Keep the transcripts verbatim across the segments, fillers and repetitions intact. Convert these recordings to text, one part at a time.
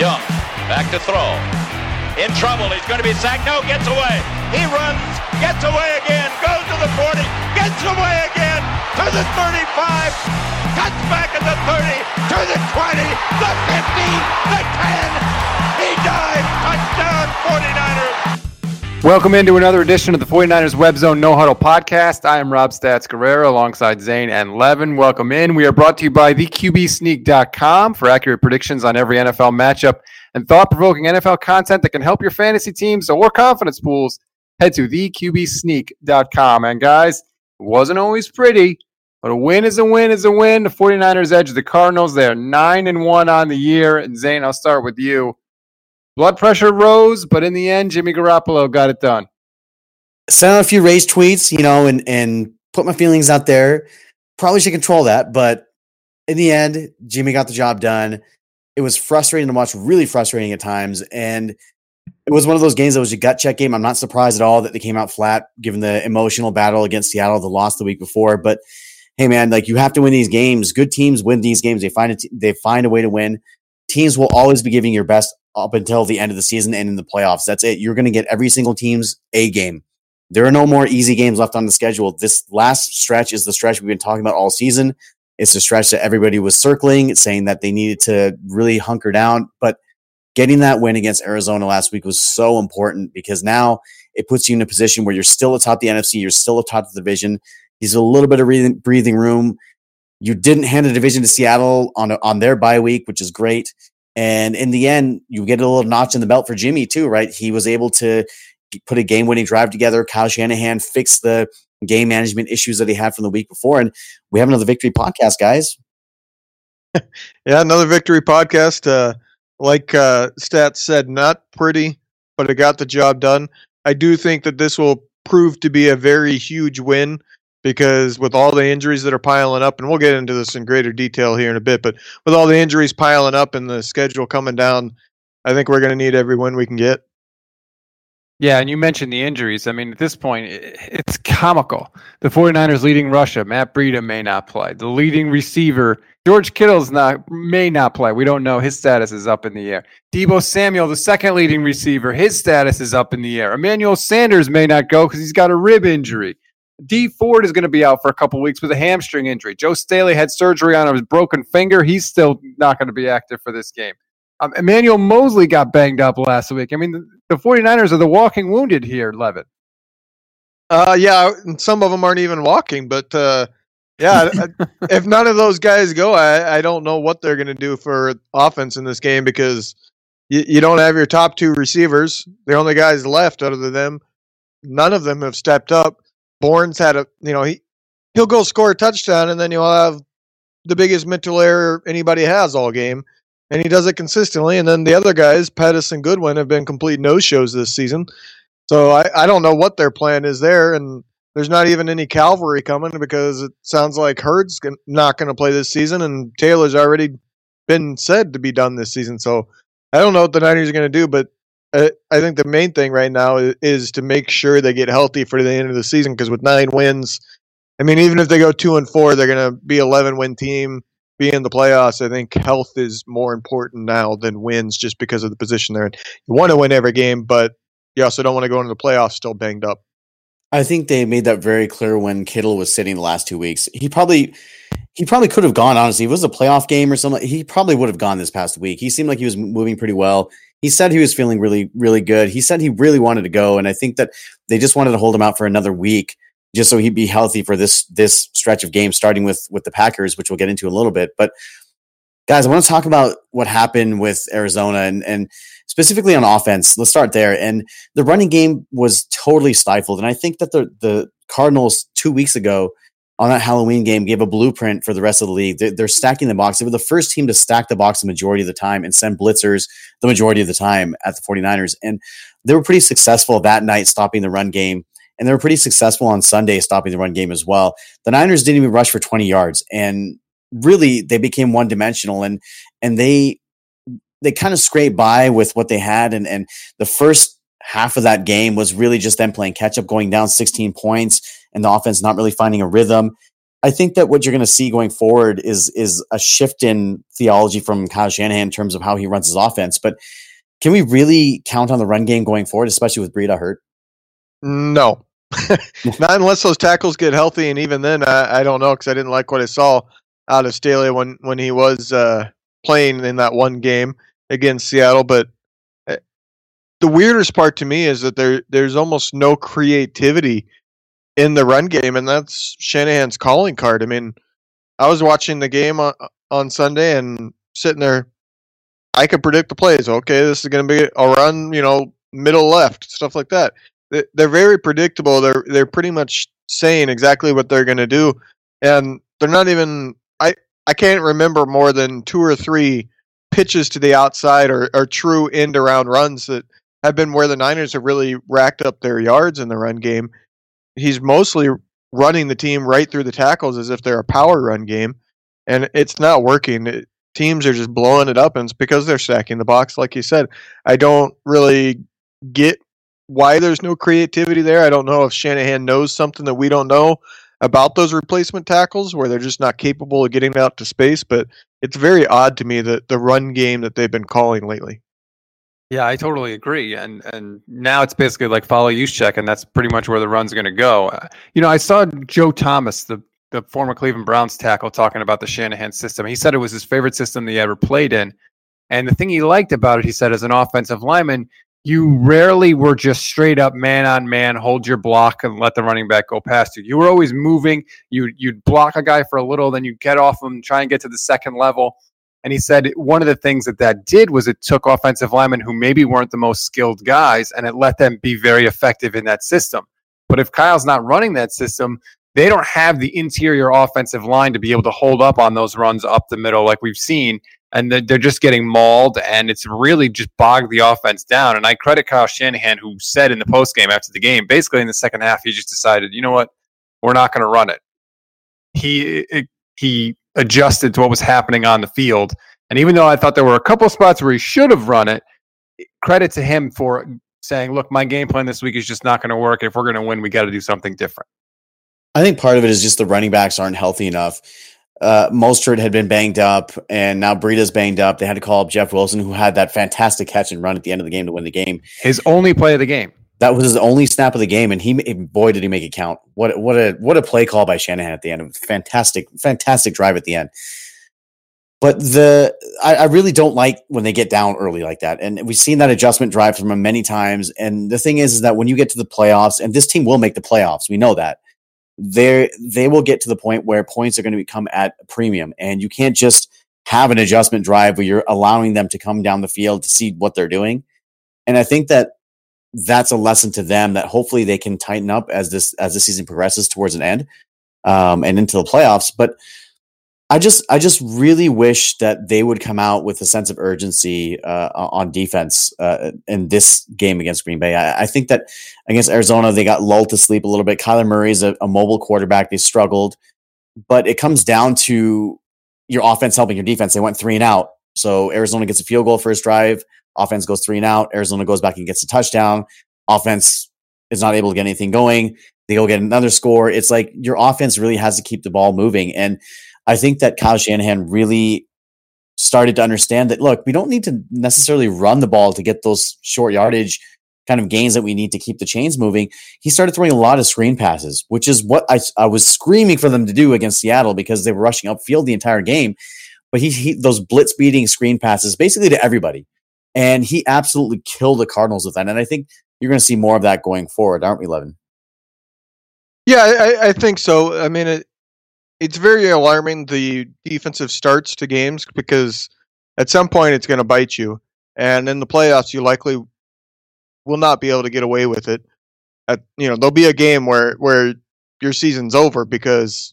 Young, back to throw. In trouble, he's going to be sacked. No, gets away. He runs, gets away again, goes to the forty, gets away again, to the thirty-five, cuts back at the thirty, to the twenty, the fifty, the ten. He dives, touchdown, forty-niners. Welcome into another edition of the forty-niners Web Zone No Huddle Podcast. I am Rob Stats Guerrero alongside Zane and Levin. Welcome in. We are brought to you by the Q B Sneak dot com for accurate predictions on every N F L matchup and thought-provoking N F L content that can help your fantasy teams or confidence pools. Head to the Q B Sneak dot com. And guys, it wasn't always pretty, but a win is a win is a win. The forty-niners edge the Cardinals. They are nine and one on the year. And Zane, I'll start with you. Blood pressure rose, but in the end, Jimmy Garoppolo got it done. Sent out a few rage tweets, you know, and and put my feelings out there. Probably should control that, but in the end, Jimmy got the job done. It was frustrating to watch, really frustrating at times, and it was one of those games that was a gut check game. I'm not surprised at all that they came out flat, given the emotional battle against Seattle, the loss the week before. But hey, man, like you have to win these games. Good teams win these games. They find a t- they find a way to win. Teams will always be giving your best up until the end of the season and in the playoffs. That's it. You're going to get every single team's A game. There are no more easy games left on the schedule. This last stretch is the stretch we've been talking about all season. It's the stretch that everybody was circling, saying that they needed to really hunker down. But getting that win against Arizona last week was so important because now it puts you in a position where you're still atop the N F C. You're still atop the division. There's a little bit of breathing room. You didn't hand the division to Seattle on, a, on their bye week, which is great. And in the end, you get a little notch in the belt for Jimmy too, right? He was able to put a game-winning drive together. Kyle Shanahan fixed the game management issues that he had from the week before. And we have another victory podcast, guys. Yeah, another victory podcast. Uh, like uh, Stats said, not pretty, but it got the job done. I do think that this will prove to be a very huge win because with all the injuries that are piling up, and we'll get into this in greater detail here in a bit, but with all the injuries piling up and the schedule coming down, I think we're going to need every win we can get. Yeah, and you mentioned the injuries. I mean, at this point, it's comical. The forty-niners leading Russia, Matt Breida may not play. The leading receiver, George Kittle's not may not play. We don't know. His status is up in the air. Debo Samuel, the second leading receiver, his status is up in the air. Emmanuel Sanders may not go because he's got a rib injury. Dee Ford is going to be out for a couple weeks with a hamstring injury. Joe Staley had surgery on his broken finger. He's still not going to be active for this game. Um, Emmanuel Mosley got banged up last week. I mean, the, the forty-niners are the walking wounded here, Levin. Uh, yeah, and some of them aren't even walking, but uh, yeah, if none of those guys go, I, I don't know what they're going to do for offense in this game because you, you don't have your top two receivers. The only guys left other than them, none of them have stepped up. Bourne's had a, you know, he, he'll go score a touchdown and then you'll have the biggest mental error anybody has all game. And he does it consistently. And then the other guys, Pettis and Goodwin, have been complete no-shows this season. So I, I don't know what their plan is there. And there's not even any cavalry coming because it sounds like Hurd's not going to play this season. And Taylor's already been said to be done this season. So I don't know what the Niners are going to do, but I think the main thing right now is to make sure they get healthy for the end of the season because with nine wins, I mean, even if they go two and four, they're going to be an eleven-win team, be in the playoffs. I think health is more important now than wins just because of the position they're in. You want to win every game, but you also don't want to go into the playoffs still banged up. I think they made that very clear when Kittle was sitting the last two weeks. He probably he probably could have gone, honestly. If it was a playoff game or something, he probably would have gone this past week. He seemed like he was moving pretty well. He said he was feeling really, really good. He said he really wanted to go, and I think that they just wanted to hold him out for another week just so he'd be healthy for this this stretch of games, starting with with the Packers, which we'll get into in a little bit. But, guys, I want to talk about what happened with Arizona, and, and specifically on offense. Let's start there. And the running game was totally stifled, and I think that the the Cardinals two weeks ago on that Halloween game gave a blueprint for the rest of the league. They're, they're stacking the box. They were the first team to stack the box the majority of the time and send blitzers the majority of the time at the forty-niners. And they were pretty successful that night stopping the run game. And they were pretty successful on Sunday stopping the run game as well. The Niners didn't even rush for twenty yards. And really, they became one-dimensional. And and they they kind of scraped by with what they had. And, and the first half of that game was really just them playing catch-up, going down sixteen points, and the offense not really finding a rhythm. I think that what you're going to see going forward is is a shift in theology from Kyle Shanahan in terms of how he runs his offense. But can we really count on the run game going forward, especially with Breida hurt? No. Not unless those tackles get healthy, and even then, I, I don't know, because I didn't like what I saw out of Staley when, when he was uh, playing in that one game against Seattle. But the weirdest part to me is that there there's almost no creativity in the run game, and that's Shanahan's calling card. I mean, I was watching the game on, on Sunday and sitting there, I could predict the plays. Okay, this is going to be a run, you know, middle left, stuff like that. They're very predictable. They're they're pretty much saying exactly what they're going to do, and they're not even. I I can't remember more than two or three pitches to the outside or, or true end around runs that have been where the Niners have really racked up their yards in the run game. He's mostly running the team right through the tackles as if they're a power run game, and it's not working. It, teams are just blowing it up, and it's because they're stacking the box, like you said. I don't really get why there's no creativity there. I don't know if Shanahan knows something that we don't know about those replacement tackles where they're just not capable of getting out to space, but it's very odd to me that the run game that they've been calling lately. Yeah, I totally agree. And and now it's basically like follow Juszczyk, and that's pretty much where the run's going to go. You know, I saw Joe Thomas, the, the former Cleveland Browns tackle, talking about the Shanahan system. He said it was his favorite system he ever played in. And the thing he liked about it, he said, as an offensive lineman, you rarely were just straight up man on man, hold your block and let the running back go past you. You were always moving. You, you'd block a guy for a little, then you'd get off him, try and get to the second level. And he said one of the things that that did was it took offensive linemen who maybe weren't the most skilled guys, and it let them be very effective in that system. But if Kyle's not running that system, they don't have the interior offensive line to be able to hold up on those runs up the middle like we've seen. And they're just getting mauled, and it's really just bogged the offense down. And I credit Kyle Shanahan, who said in the postgame after the game, basically in the second half, he just decided, you know what, we're not going to run it. He it, he adjusted to what was happening on the field. And even though I thought there were a couple spots where he should have run it, credit to him for saying, look, my game plan this week is just not going to work. If we're going to win, we got to do something different. I think part of it is just the running backs aren't healthy enough. Uh, Mostert had been banged up, and now Breida's banged up. They had to call up Jeff Wilson, who had that fantastic catch and run at the end of the game to win the game. His only play of the game. That was his only snap of the game, and he boy did he make it count. What what a what a play call by Shanahan at the end. It was fantastic, fantastic drive at the end. But the I, I really don't like when they get down early like that, and we've seen that adjustment drive from him many times. And the thing is, is that when you get to the playoffs, and this team will make the playoffs, we know that. They they will get to the point where points are going to become at a premium, and you can't just have an adjustment drive where you're allowing them to come down the field to see what they're doing. And I think that that's a lesson to them that hopefully they can tighten up as this as the season progresses towards an end um, and into the playoffs. But I just I just really wish that they would come out with a sense of urgency uh, on defense uh, in this game against Green Bay. I, I think that against Arizona, they got lulled to sleep a little bit. Kyler Murray is a, a mobile quarterback. They struggled, but it comes down to your offense helping your defense. They went three and out. So Arizona gets a field goal first drive. Offense goes three and out. Arizona goes back and gets a touchdown. Offense is not able to get anything going. They go get another score. It's like your offense really has to keep the ball moving. And I think that Kyle Shanahan really started to understand that, look, we don't need to necessarily run the ball to get those short yardage kind of gains that we need to keep the chains moving. He started throwing a lot of screen passes, which is what I, I was screaming for them to do against Seattle because they were rushing upfield the entire game. But he, he those blitz beating screen passes basically to everybody. And he absolutely killed the Cardinals with that. And I think you're going to see more of that going forward, aren't we, Levin? Yeah, I, I think so. I mean, it, It's very alarming, the defensive starts to games, because at some point it's going to bite you. And in the playoffs, you likely will not be able to get away with it. At, you know, there'll be a game where, where your season's over because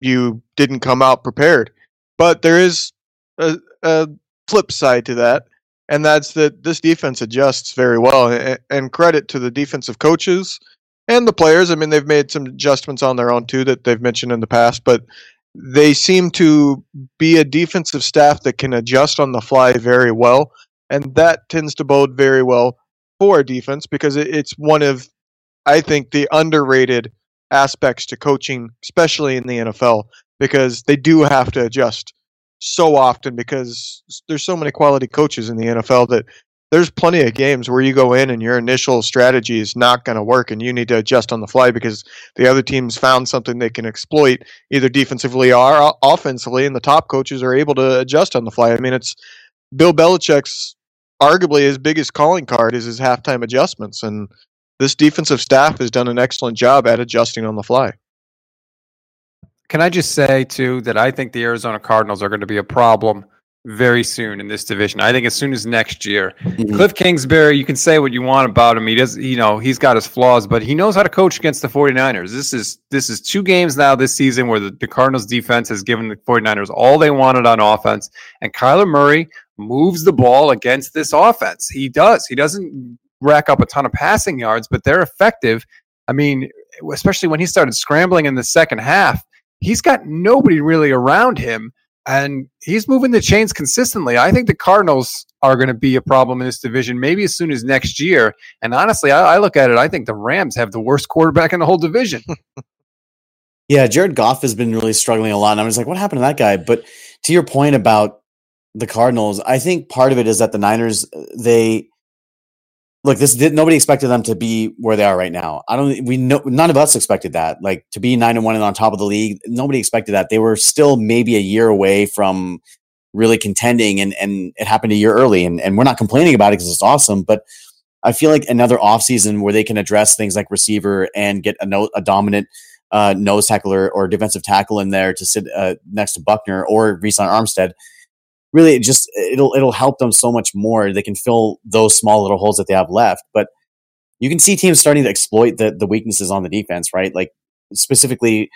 you didn't come out prepared. But there is a, a flip side to that, and that's that this defense adjusts very well. And, and credit to the defensive coaches and the players. I mean, they've made some adjustments on their own, too, that they've mentioned in the past, but they seem to be a defensive staff that can adjust on the fly very well, and that tends to bode very well for a defense because it's one of, I think, the underrated aspects to coaching, especially in the N F L, because they do have to adjust so often because there's so many quality coaches in the N F L that there's plenty of games where you go in and your initial strategy is not going to work and you need to adjust on the fly because the other team's found something they can exploit either defensively or offensively, and the top coaches are able to adjust on the fly. I mean, it's Bill Belichick's arguably his biggest calling card is his halftime adjustments, and this defensive staff has done an excellent job at adjusting on the fly. Can I just say, too, that I think the Arizona Cardinals are going to be a problem very soon in this division. I think as soon as next year. Mm-hmm. Cliff Kingsbury, you can say what you want about him. He does, you know, he's got his flaws, but he knows how to coach against the 49ers. This is this is two games now this season where the, the Cardinals defense has given the 49ers all they wanted on offense, and Kyler Murray moves the ball against this offense. He does. He doesn't rack up a ton of passing yards, but they're effective. I mean, especially when he started scrambling in the second half, he's got nobody really around him. And he's moving the chains consistently. I think the Cardinals are going to be a problem in this division, maybe as soon as next year. And honestly, I, I look at it, I think the Rams have the worst quarterback in the whole division. Yeah, Jared Goff has been really struggling a lot. And I'm just like, what happened to that guy? But to your point about the Cardinals, I think part of it is that the Niners, they look, this did nobody expected them to be where they are right now. I don't, we know, none of us expected that. Like to be nine and one and on top of the league, nobody expected that. They were still maybe a year away from really contending, and, and it happened a year early. And, and we're not complaining about it because it's awesome, but I feel like another offseason where they can address things like receiver and get a, no, a dominant uh, nose tackler or defensive tackle in there to sit uh, next to Buckner or Rieslan Armstead. Really, it just it'll it'll help them so much more. They can fill those small little holes that they have left. But you can see teams starting to exploit the the weaknesses on the defense, right? Like specifically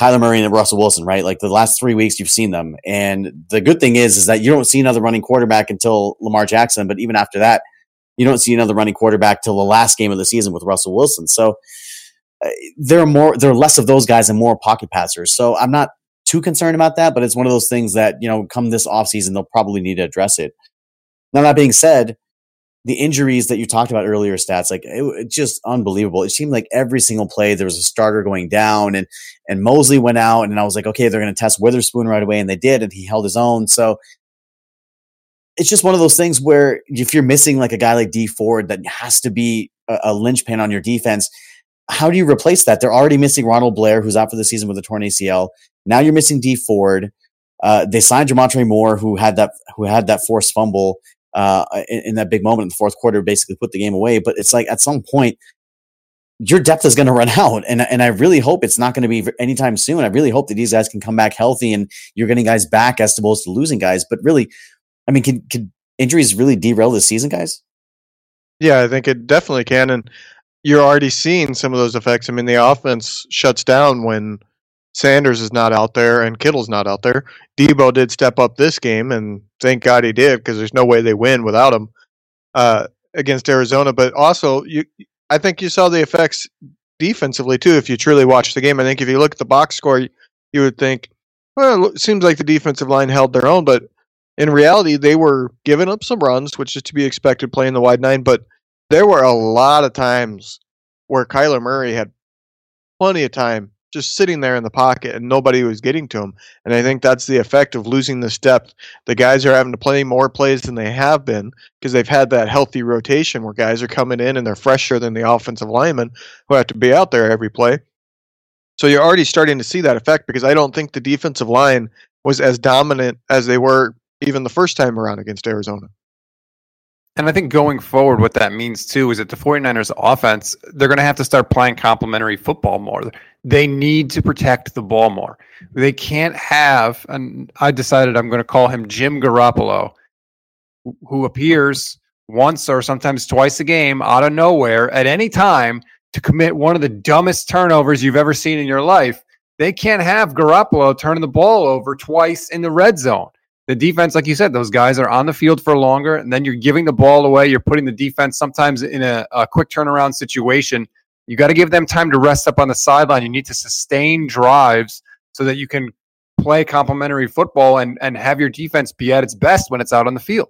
Kyler Murray and Russell Wilson, right? Like the last three weeks you've seen them. And the good thing is is that you don't see another running quarterback until Lamar Jackson, but even after that, you don't see another running quarterback till the last game of the season with Russell Wilson. So uh, there are more there are less of those guys and more pocket passers. So I'm not too concerned about that, but it's one of those things that, you know, come this offseason, they'll probably need to address it. Now, that being said, the injuries that you talked about earlier, Stats, like it, it just unbelievable. It seemed like every single play there was a starter going down, and and Mosley went out, and I was like, okay, they're going to test Witherspoon right away, and they did, and he held his own. So it's just one of those things where if you're missing like a guy like Dee Ford that has to be a, a linchpin on your defense, how do you replace that? They're already missing Ronald Blair, who's out for the season with a torn A C L. Now you're missing Dee Ford. Uh, they signed Jamontre Moore, who had that who had that forced fumble uh, in, in that big moment in the fourth quarter, basically put the game away. But it's like at some point, your depth is going to run out, and and I really hope it's not going to be anytime soon. I really hope that these guys can come back healthy, and you're getting guys back as opposed to losing guys. But really, I mean, can, can injuries really derail this season, guys? Yeah, I think it definitely can, and you're already seeing some of those effects. I mean, the offense shuts down when Sanders is not out there and Kittle's not out there. Debo did step up this game, and thank God he did, because there's no way they win without him uh, against Arizona. But also, you, I think you saw the effects defensively, too, if you truly watch the game. I think if you look at the box score, you, you would think, well, it seems like the defensive line held their own. But in reality, they were giving up some runs, which is to be expected playing the wide nine. But there were a lot of times where Kyler Murray had plenty of time just sitting there in the pocket and nobody was getting to him. And I think that's the effect of losing this depth. The guys are having to play more plays than they have been because they've had that healthy rotation where guys are coming in and they're fresher than the offensive linemen who have to be out there every play. So you're already starting to see that effect, because I don't think the defensive line was as dominant as they were even the first time around against Arizona. And I think going forward, what that means, too, is that the 49ers offense, they're going to have to start playing complementary football more. They need to protect the ball more. They can't have, and I decided I'm going to call him Jim Garoppolo, who appears once or sometimes twice a game out of nowhere at any time to commit one of the dumbest turnovers you've ever seen in your life. They can't have Garoppolo turning the ball over twice in the red zone. The defense, like you said, those guys are on the field for longer, and then you're giving the ball away. You're putting the defense sometimes in a, a quick turnaround situation. You got to give them time to rest up on the sideline. You need to sustain drives so that you can play complementary football and, and have your defense be at its best when it's out on the field.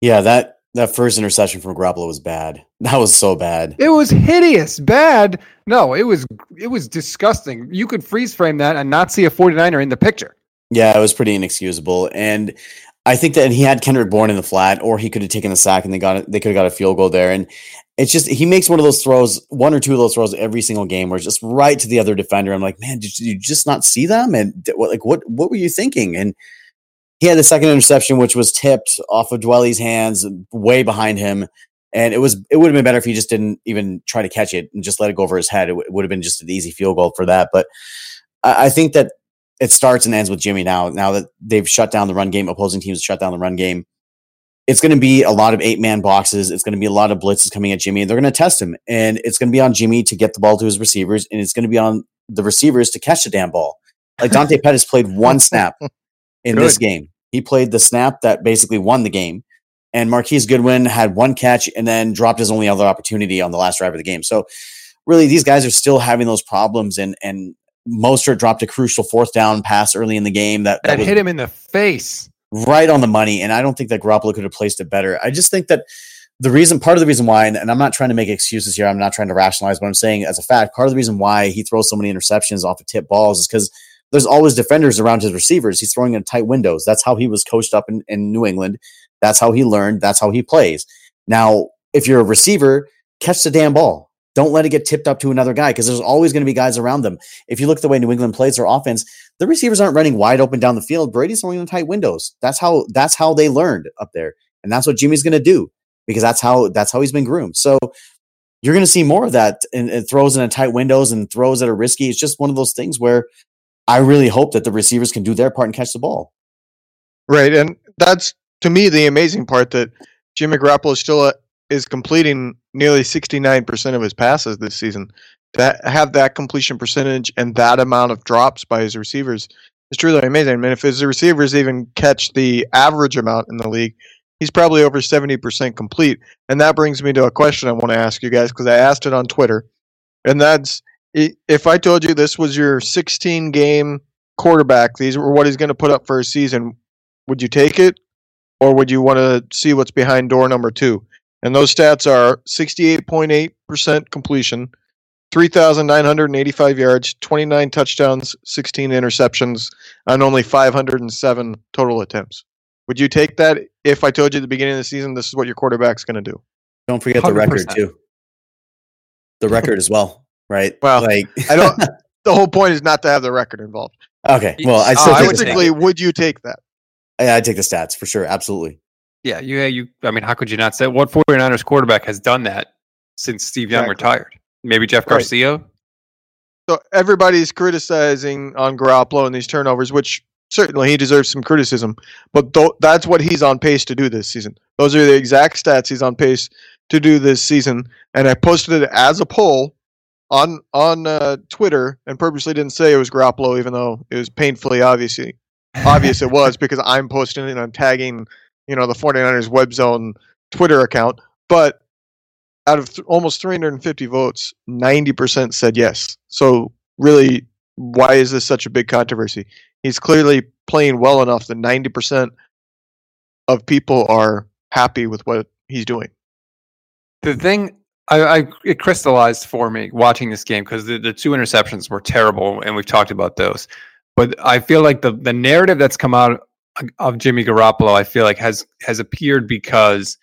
Yeah, that That first interception from Garoppolo was bad. That was so bad. It was hideous. Bad. No, it was it was disgusting. You could freeze frame that and not see a 49er in the picture. Yeah, it was pretty inexcusable. And I think that he had Kendrick Bourne in the flat, or he could have taken the sack and they got they could have got a field goal there. And it's just, he makes one of those throws, one or two of those throws every single game, where it's just right to the other defender. I'm like, man, did you just not see them? And what, like, what, what were you thinking? And he had the second interception, which was tipped off of Dwelly's hands way behind him. And it was, it would have been better if he just didn't even try to catch it and just let it go over his head. It, w- it would have been just an easy field goal for that. But I, I think that it starts and ends with Jimmy now. Now that they've shut down the run game, opposing teams shut down the run game, it's going to be a lot of eight-man boxes. It's going to be a lot of blitzes coming at Jimmy. They're going to test him, and it's going to be on Jimmy to get the ball to his receivers, and it's going to be on the receivers to catch the damn ball. Like, Davante Pettis played one snap in Good. this game. He played the snap that basically won the game, and Marquise Goodwin had one catch and then dropped his only other opportunity on the last drive of the game. So, really, these guys are still having those problems, and and Mostert dropped a crucial fourth down pass early in the game. That, that, that was, hit him in the face. Right on the money, and I don't think that Garoppolo could have placed it better. I just think that the reason, part of the reason why, and, and I'm not trying to make excuses here, I'm not trying to rationalize, but I'm saying as a fact, part of the reason why he throws so many interceptions off of tip balls is because there's always defenders around his receivers. He's throwing in tight windows. That's how he was coached up in, in New England. That's how he learned. That's how he plays. Now, if you're a receiver, catch the damn ball. Don't let it get tipped up to another guy, because there's always going to be guys around them. If you look at the way New England plays their offense, the receivers aren't running wide open down the field. Brady's throwing in tight windows. That's how that's how they learned up there, and that's what Jimmy's going to do, because that's how that's how he's been groomed. So you're going to see more of that, and, and throws in a tight windows and throws that are risky. It's just one of those things where I really hope that the receivers can do their part and catch the ball. Right, and that's, to me, the amazing part, that Jimmy Garoppolo is still a, is completing nearly sixty-nine percent of his passes this season. That have that completion percentage and that amount of drops by his receivers is truly amazing. I mean, if his receivers even catch the average amount in the league, he's probably over seventy percent complete. And that brings me to a question I want to ask you guys, because I asked it on Twitter. And that's, if I told you this was your sixteen-game quarterback, these were what he's going to put up for a season, would you take it, or would you want to see what's behind door number two? And those stats are sixty-eight point eight percent completion, three thousand nine hundred eighty-five yards, twenty-nine touchdowns, sixteen interceptions, and only five hundred seven total attempts. Would you take that if I told you at the beginning of the season this is what your quarterback's going to do? Don't forget one hundred percent the record, too. The record as well, right? Well, like I don't. The whole point is not to have the record involved. Okay. Well, I still uh, take I would, typically, would you take that? Yeah, I'd take the stats for sure. Absolutely. Yeah, you, you. I mean, how could you not say what 49ers quarterback has done that since Steve Young exactly. retired? Maybe Jeff right. Garcia. So everybody's criticizing on Garoppolo and these turnovers, which certainly he deserves some criticism. But th- that's what he's on pace to do this season. Those are the exact stats he's on pace to do this season. And I posted it as a poll on on uh, Twitter, and purposely didn't say it was Garoppolo, even though it was painfully obviously obvious it was, because I'm posting it and I'm tagging, you know, the 49ers web zone Twitter account. But out of th- almost three hundred fifty votes, ninety percent said yes. So really, why is this such a big controversy? He's clearly playing well enough that ninety percent of people are happy with what he's doing. The thing, I, I it crystallized for me watching this game, because the, the two interceptions were terrible, and we've talked about those. But I feel like the, the narrative that's come out of Jimmy Garoppolo, I feel like has has appeared because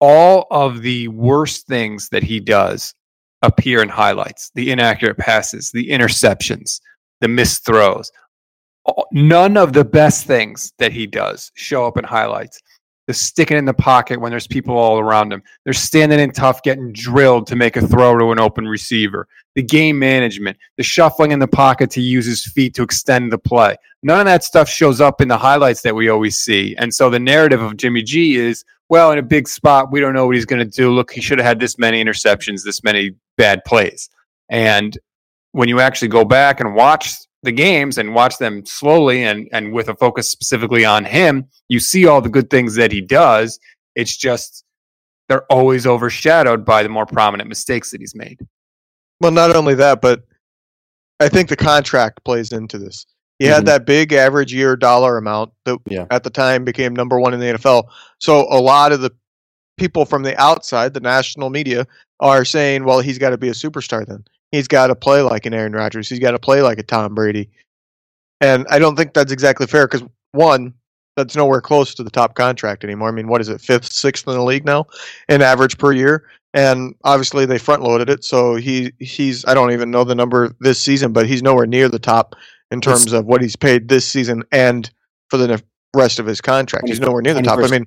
all of the worst things that he does appear in highlights: the inaccurate passes, the interceptions, the missed throws. None of the best things that he does show up in highlights. The sticking in the pocket when there's people all around him. They're standing in tough, getting drilled to make a throw to an open receiver. The game management, the shuffling in the pocket to use his feet to extend the play. None of that stuff shows up in the highlights that we always see. And so the narrative of Jimmy G is, well, in a big spot, we don't know what he's going to do. Look, he should have had this many interceptions, this many bad plays. And when you actually go back and watch the games and watch them slowly and and with a focus specifically on him, you see all the good things that he does. It's just they're always overshadowed by the more prominent mistakes that he's made. Well, not only that, but I think the contract plays into this. He mm-hmm. had that big average year dollar amount that yeah. at the time became number one in the N F L. So a lot of the people from the outside, the national media, are saying, well, he's got to be a superstar then. He's got to play like an Aaron Rodgers. He's got to play like a Tom Brady. And I don't think that's exactly fair because, one, that's nowhere close to the top contract anymore. I mean, what is it, fifth, sixth in the league now in average per year? And obviously they front-loaded it, so he he's I don't even know the number this season, but he's nowhere near the top in terms it's, of what he's paid this season and for the rest of his contract. He's nowhere near the top. I mean,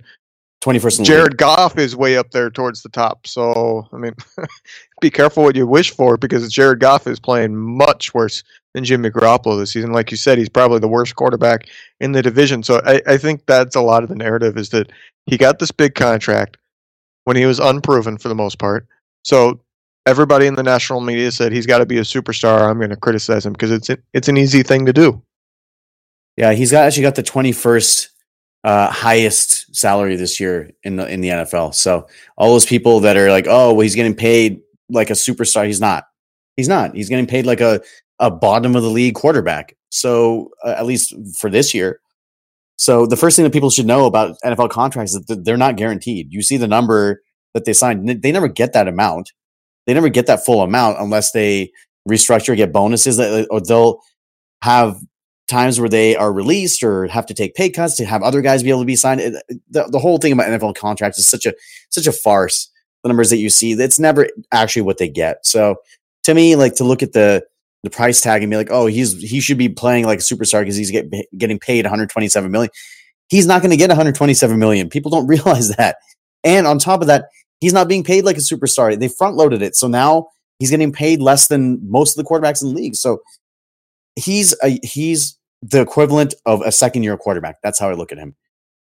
twenty-first. Jared Goff is way up there towards the top. So, I mean, be careful what you wish for because Jared Goff is playing much worse than Jimmy Garoppolo this season. Like you said, he's probably the worst quarterback in the division. So I, I think that's a lot of the narrative is that he got this big contract when he was unproven for the most part. So everybody in the national media said he's got to be a superstar. I'm going to criticize him because it's, a, it's an easy thing to do. Yeah, he's got actually got the twenty-first uh, highest salary this year in the in the N F L. So all those people that are like, oh, well, he's getting paid like a superstar. He's not. He's not. He's getting paid like a, a bottom of the league quarterback. So uh, at least for this year. So the first thing that people should know about N F L contracts is that they're not guaranteed. You see the number that they signed. They never get that amount. They never get that full amount unless they restructure, get bonuses, that, or they'll have times where they are released or have to take pay cuts to have other guys be able to be signed. The, the whole thing about N F L contracts is such a such a farce. The numbers that you see, that's never actually what they get. So to me, like to look at the the price tag and be like, oh, he's he should be playing like a superstar because he's get, getting paid one hundred twenty-seven million dollars. He's not going to get one hundred twenty-seven million dollars. People don't realize that. And on top of that, he's not being paid like a superstar. They front-loaded it. So now he's getting paid less than most of the quarterbacks in the league. So he's a, he's the equivalent of a second-year quarterback. That's how I look at him.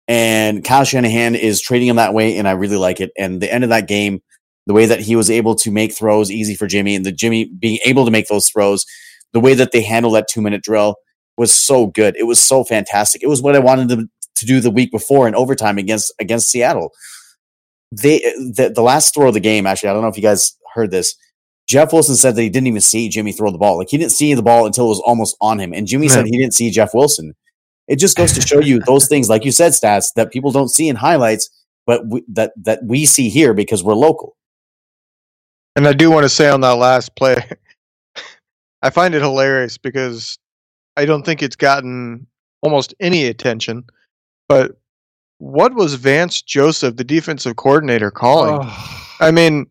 And Kyle Shanahan is treating him that way, and I really like it. And the end of that game, the way that he was able to make throws easy for Jimmy and the Jimmy being able to make those throws, the way that they handled that two minute drill was so good. It was so fantastic. It was what I wanted them to do the week before in overtime against, against Seattle. They, the, the last throw of the game, actually, I don't know if you guys heard this. Jeff Wilson said that he didn't even see Jimmy throw the ball. Like he didn't see the ball until it was almost on him. And Jimmy right. said he didn't see Jeff Wilson. It just goes to show you those things, like you said, Stats, that people don't see in highlights, but we, that, that we see here because we're local. And I do want to say on that last play, I find it hilarious because I don't think it's gotten almost any attention. But what was Vance Joseph, the defensive coordinator, calling? Oh. I mean,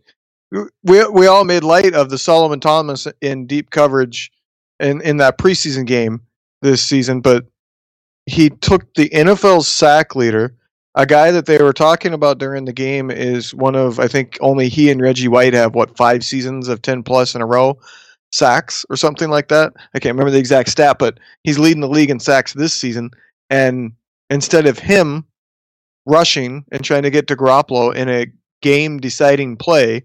we we all made light of the Solomon Thomas in deep coverage in, in that preseason game this season. But he took the N F L sack leader. A guy that they were talking about during the game is one of, I think, only he and Reggie White have, what, five seasons of ten-plus in a row sacks or something like that? I can't remember the exact stat, but he's leading the league in sacks this season. And instead of him rushing and trying to get to Garoppolo in a game-deciding play,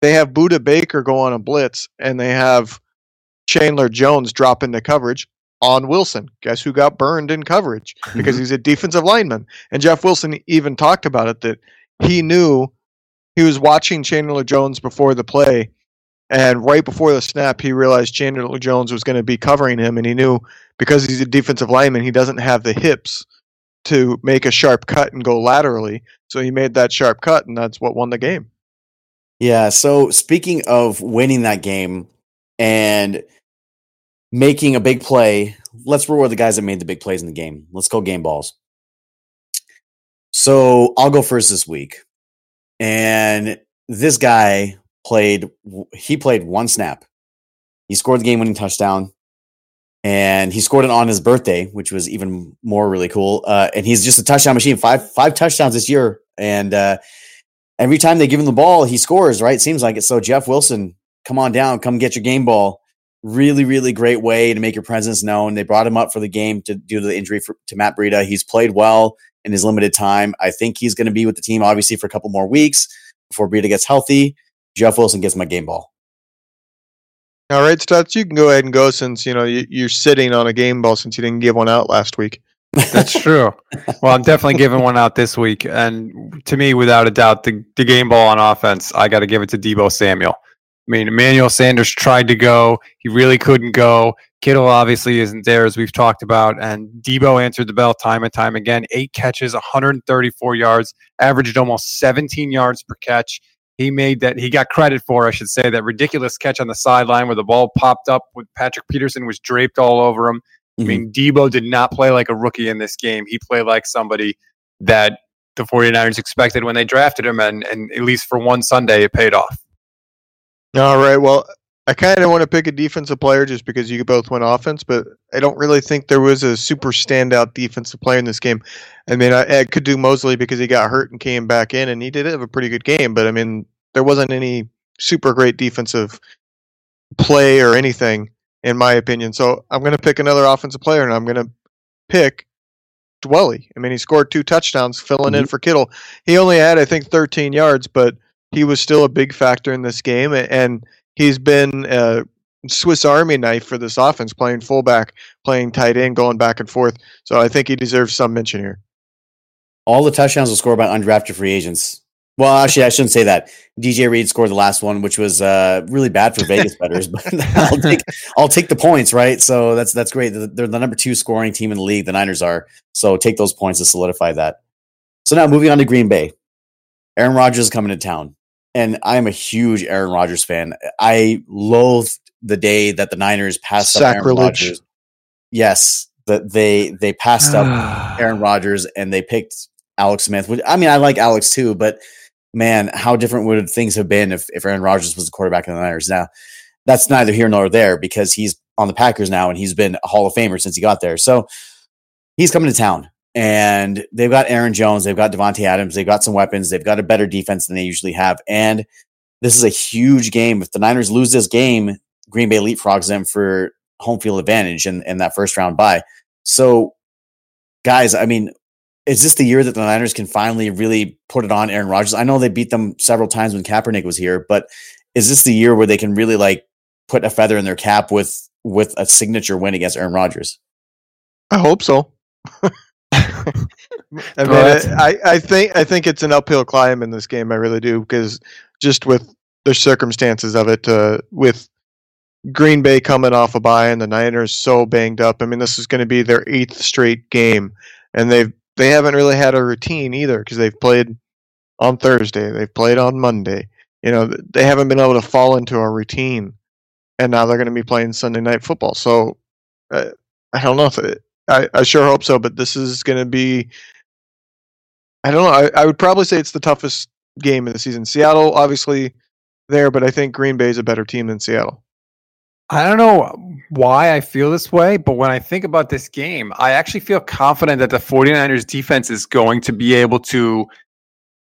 they have Budda Baker go on a blitz, and they have Chandler Jones drop into coverage on Wilson. Guess who got burned in coverage? Because mm-hmm. he's a defensive lineman. And Jeff Wilson even talked about it, that he knew he was watching Chandler Jones before the play, and right before the snap he realized Chandler Jones was going to be covering him, and he knew because he's a defensive lineman he doesn't have the hips to make a sharp cut and go laterally, so he made that sharp cut, and that's what won the game. Yeah, so speaking of winning that game and making a big play, let's reward the guys that made the big plays in the game. Let's go game balls. So I'll go first this week. And this guy played, he played one snap. He scored the game-winning touchdown. And he scored it on his birthday, which was even more really cool. Uh, and he's just a touchdown machine, five five touchdowns this year. And uh, every time they give him the ball, he scores, right? Seems like it. So Jeff Wilson, come on down, come get your game ball. Really, really great way to make your presence known. They brought him up for the game to, due to the injury for, to Matt Breida. He's played well in his limited time. I think he's going to be with the team, obviously, for a couple more weeks before Breida gets healthy. Jeff Wilson gets my game ball. All right, Stutz, you can go ahead and go since you know you, you're sitting on a game ball since you didn't give one out last week. That's true. Well, I'm definitely giving one out this week. And to me, without a doubt, the, the game ball on offense, I got to give it to Debo Samuel. I mean, Emmanuel Sanders tried to go. He really couldn't go. Kittle obviously isn't there, as we've talked about. And Debo answered the bell time and time again. Eight catches, one hundred thirty-four yards, averaged almost seventeen yards per catch. He made that, he got credit for, I should say, that ridiculous catch on the sideline where the ball popped up with Patrick Peterson was draped all over him. Mm-hmm. I mean, Debo did not play like a rookie in this game. He played like somebody that the 49ers expected when they drafted him. And, and at least for one Sunday, it paid off. All right. Well, I kind of want to pick a defensive player just because you both went offense, but I don't really think there was a super standout defensive player in this game. I mean, I, I could do Mosley because he got hurt and came back in, and he did have a pretty good game, but I mean, there wasn't any super great defensive play or anything, in my opinion. So I'm going to pick another offensive player, and I'm going to pick Dwelly. I mean, he scored two touchdowns filling mm-hmm. in for Kittle. He only had, I think, thirteen yards, but he was still a big factor in this game, and he's been a Swiss Army knife for this offense, playing fullback, playing tight end, going back and forth. So I think he deserves some mention here. All the touchdowns were scored by undrafted free agents. Well, actually, I shouldn't say that. D J Reed scored the last one, which was uh, really bad for Vegas bettors, but I'll take, I'll take the points, right? So that's that's great. They're the number two scoring team in the league, the Niners are. So take those points to solidify that. So now moving on to Green Bay. Aaron Rodgers is coming to town. And I'm a huge Aaron Rodgers fan. I loathed the day that the Niners passed Sacrilege. up Aaron Rodgers. Yes, that they they passed up Aaron Rodgers and they picked Alex Smith. Which, I mean, I like Alex too, but man, how different would things have been if, if Aaron Rodgers was the quarterback of the Niners? Now, that's neither here nor there because he's on the Packers now and he's been a Hall of Famer since he got there. So he's coming to town. And they've got Aaron Jones, they've got Davante Adams, they've got some weapons, they've got a better defense than they usually have. And this is a huge game. If the Niners lose this game, Green Bay leapfrogs them for home field advantage in, in that first round bye. So, guys, I mean, is this the year that the Niners can finally really put it on Aaron Rodgers? I know they beat them several times when Kaepernick was here, but is this the year where they can really like put a feather in their cap with with a signature win against Aaron Rodgers? I hope so. I, mean, I, I think I think it's an uphill climb in this game. I really do, because just with the circumstances of it, uh, with Green Bay coming off a bye and the Niners so banged up. I mean, this is going to be their eighth straight game, and they've they haven't really had a routine either, because they've played on Thursday, they've played on Monday. You know, they haven't been able to fall into a routine, and now they're going to be playing Sunday Night Football. So uh, I don't know if it. I, I sure hope so, but this is going to be, I don't know, I, I would probably say it's the toughest game of the season. Seattle, obviously, there, but I think Green Bay is a better team than Seattle. I don't know why I feel this way, but when I think about this game, I actually feel confident that the 49ers defense is going to be able to,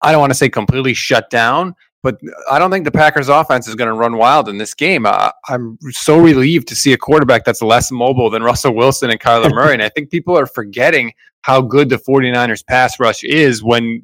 I don't want to say completely shut down, but I don't think the Packers offense is going to run wild in this game. Uh, I'm so relieved to see a quarterback that's less mobile than Russell Wilson and Kyler Murray. And I think people are forgetting how good the 49ers pass rush is when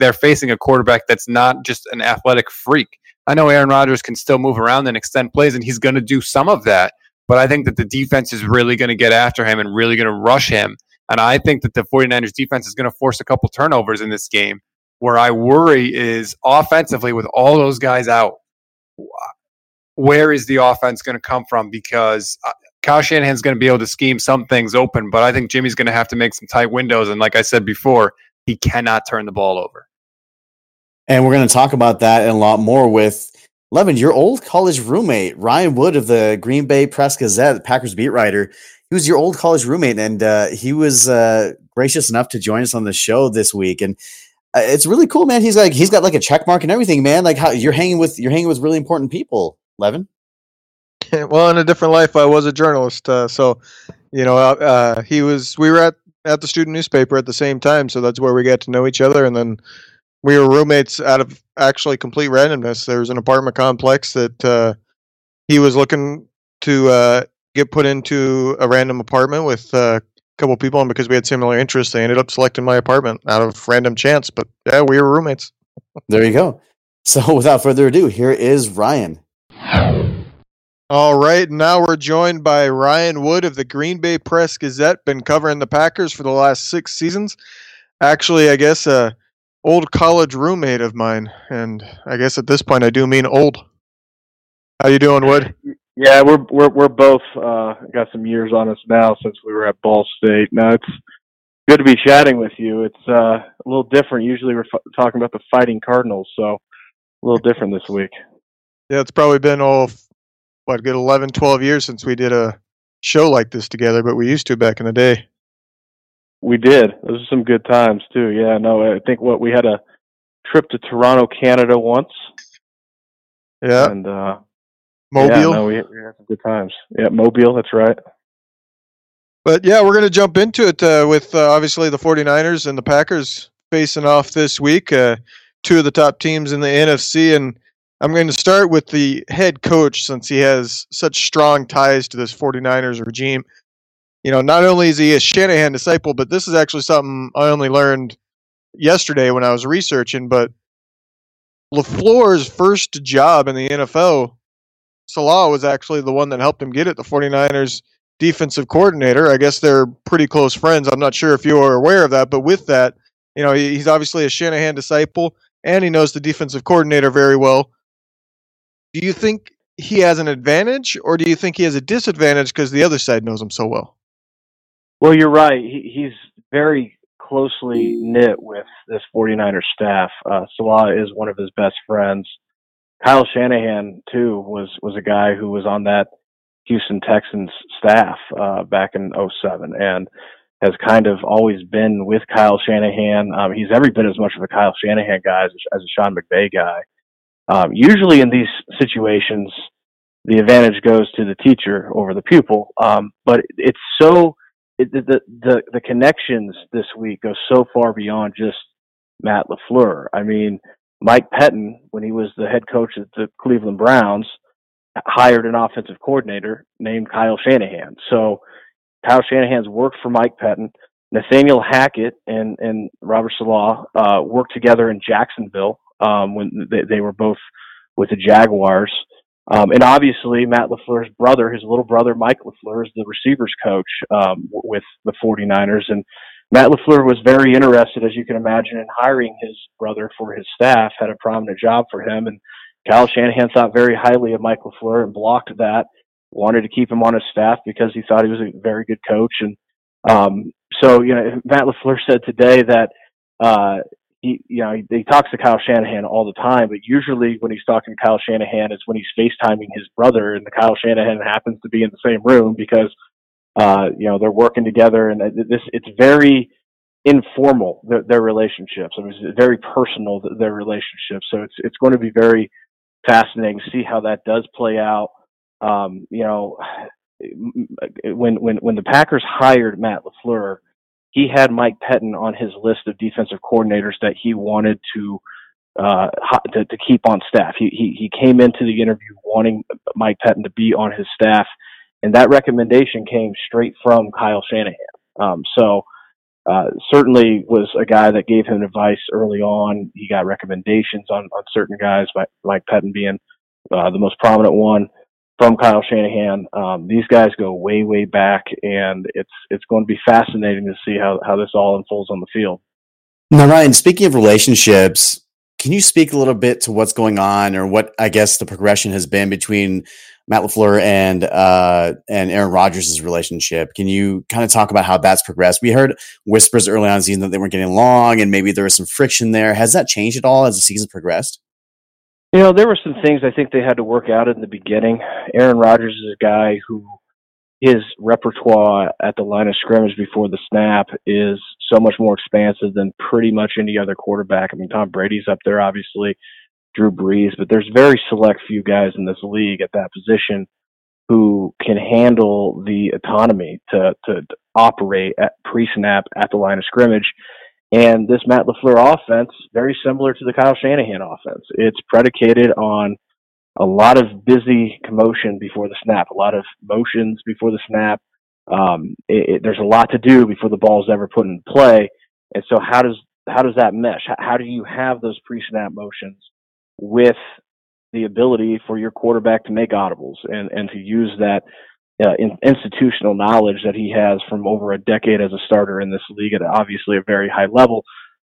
they're facing a quarterback that's not just an athletic freak. I know Aaron Rodgers can still move around and extend plays, and he's going to do some of that. But I think that the defense is really going to get after him and really going to rush him. And I think that the 49ers defense is going to force a couple turnovers in this game. Where I worry is offensively, with all those guys out, where is the offense going to come from? Because Kyle Shanahan's going to be able to scheme some things open, but I think Jimmy's going to have to make some tight windows. And like I said before, he cannot turn the ball over. And we're going to talk about that and a lot more with Levin, your old college roommate, Ryan Wood of the Green Bay Press-Gazette, Packers beat writer. He was your old college roommate, and uh, he was uh, gracious enough to join us on the show this week. And it's really cool, man. He's like he's got like a check mark and everything, man. Like how you're hanging with you're hanging with really important people, Levin. Well, in a different life, I was a journalist, uh, so you know uh, he was. We were at, at the student newspaper at the same time, so that's where we got to know each other. And then we were roommates out of actually complete randomness. There was an apartment complex that uh, he was looking to uh, get put into a random apartment with. Uh, couple people, and because we had similar interests, they ended up selecting my apartment out of random chance. But yeah, we were roommates. There you go. So without further ado, here is Ryan. All right, now we're joined by Ryan Wood of the Green Bay Press-Gazette, been covering the Packers for the last six seasons. Actually, I guess uh old college roommate of mine, and I guess at this point I do mean old. How you doing, Wood? Yeah, we're we're we're both uh, got some years on us now since we were at Ball State. Now it's good to be chatting with you. It's uh, a little different. Usually we're f- talking about the Fighting Cardinals, so a little different this week. Yeah, it's probably been all what good eleven, twelve years since we did a show like this together, but we used to back in the day. We did. Those are some good times too. Yeah, no, I think what we had a trip to Toronto, Canada once. Yeah. And uh, Mobile. Yeah, no, we, we had some good times. Yeah, Mobile, that's right. But yeah, we're going to jump into it uh, with uh, obviously the forty-niners and the Packers facing off this week. Uh, two of the top teams in the N F C, and I'm going to start with the head coach since he has such strong ties to this forty-niners regime. You know, not only is he a Shanahan disciple, but this is actually something I only learned yesterday when I was researching, but LaFleur's first job in the N F L, Salah was actually the one that helped him get it, the forty-niners defensive coordinator. I guess they're pretty close friends. I'm not sure if you are aware of that, but with that, you know, he's obviously a Shanahan disciple, and he knows the defensive coordinator very well. Do you think he has an advantage, or do you think he has a disadvantage because the other side knows him so well? Well, you're right. He, he's very closely knit with this forty-niners staff. Uh, Salah is one of his best friends. Kyle Shanahan, too, was, was a guy who was on that Houston Texans staff uh, back in oh seven and has kind of always been with Kyle Shanahan. Um, he's every bit as much of a Kyle Shanahan guy as, as a Sean McVay guy. Um, usually in these situations, the advantage goes to the teacher over the pupil. Um, but it's so it, the, the the connections this week go so far beyond just Matt LaFleur. I mean, Mike Pettine, when he was the head coach of the Cleveland Browns, hired an offensive coordinator named Kyle Shanahan. So Kyle Shanahan's worked for Mike Pettine. Nathaniel Hackett and and Robert Salah uh, worked together in Jacksonville. Um, when they, they were both with the Jaguars. Um, and obviously Matt LaFleur's brother, his little brother, Mike LaFleur, is the receivers coach um, with the forty-niners. And Matt LaFleur was very interested, as you can imagine, in hiring his brother for his staff, had a prominent job for him. And Kyle Shanahan thought very highly of Mike LaFleur and blocked that, wanted to keep him on his staff because he thought he was a very good coach. And um, so, you know, Matt LaFleur said today that, uh, He, you know, he, he talks to Kyle Shanahan all the time, but usually when he's talking to Kyle Shanahan, it's when he's FaceTiming his brother, and the Kyle Shanahan happens to be in the same room because, uh, you know, they're working together, and this it's very informal their, their relationships. I mean, it's very personal their relationship. So it's it's going to be very fascinating to see how that does play out. Um, you know, when when when the Packers hired Matt LaFleur, he had Mike Pettine on his list of defensive coordinators that he wanted to uh, to, to keep on staff. He, he he came into the interview wanting Mike Pettine to be on his staff, and that recommendation came straight from Kyle Shanahan. Um, so uh, certainly was a guy that gave him advice early on. He got recommendations on, on certain guys, Mike Pettine being uh, the most prominent one, from Kyle Shanahan. Um, these guys go way, way back, and it's it's going to be fascinating to see how, how this all unfolds on the field. Now, Ryan, speaking of relationships, can you speak a little bit to what's going on, or what, I guess, the progression has been between Matt LaFleur and uh, and Aaron Rodgers' relationship? Can you kind of talk about how that's progressed? We heard whispers early on in the season that they weren't getting along, and maybe there was some friction there. Has that changed at all as the season progressed? You know, there were some things I think they had to work out in the beginning. Aaron Rodgers is a guy who his repertoire at the line of scrimmage before the snap is so much more expansive than pretty much any other quarterback. I mean, Tom Brady's up there, obviously, Drew Brees, but there's very select few guys in this league at that position who can handle the autonomy to, to operate at pre-snap at the line of scrimmage. And this Matt LaFleur offense, very similar to the Kyle Shanahan offense. It's predicated on a lot of busy commotion before the snap, a lot of motions before the snap. Um, it, it, there's a lot to do before the ball is ever put in play. And so how does how does that mesh? How, how do you have those pre-snap motions with the ability for your quarterback to make audibles and, and to use that Uh, in, institutional knowledge that he has from over a decade as a starter in this league at obviously a very high level?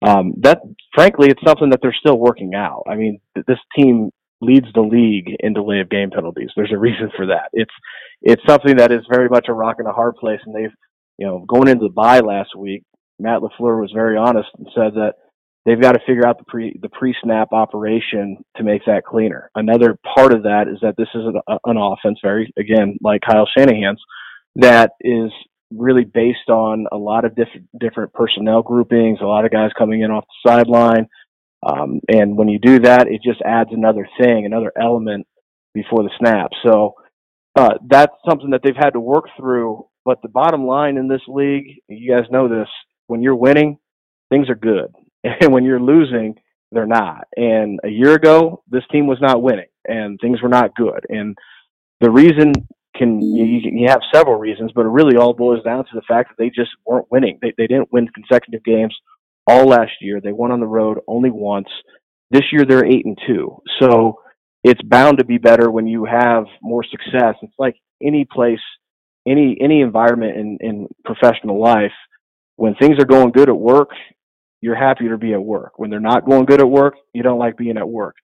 Um, that, frankly, it's something that they're still working out. I mean, this team leads the league in delay of game penalties. There's a reason for that. It's it's something that is very much a rock and a hard place. And they've, you know, going into the bye last week, Matt LaFleur was very honest and said that they've got to figure out the pre the pre-snap operation to make that cleaner. Another part of that is that this is an, an offense, very again like Kyle Shanahan's, that is really based on a lot of different different personnel groupings, a lot of guys coming in off the sideline. Um, and when you do that, it just adds another thing, another element before the snap. So uh, that's something that they've had to work through. But the bottom line in this league, you guys know this, when you're winning, things are good. And when you're losing, they're not. And a year ago, this team was not winning, and things were not good. And the reason can you, can, you have several reasons, but it really all boils down to the fact that they just weren't winning. They they didn't win consecutive games all last year. They won on the road only once. This year they're eight and two. So it's bound to be better when you have more success. It's like any place, any any environment in, in professional life. When things are going good at work, you're happier to be at work. When they're not going good at work, you don't like being at work.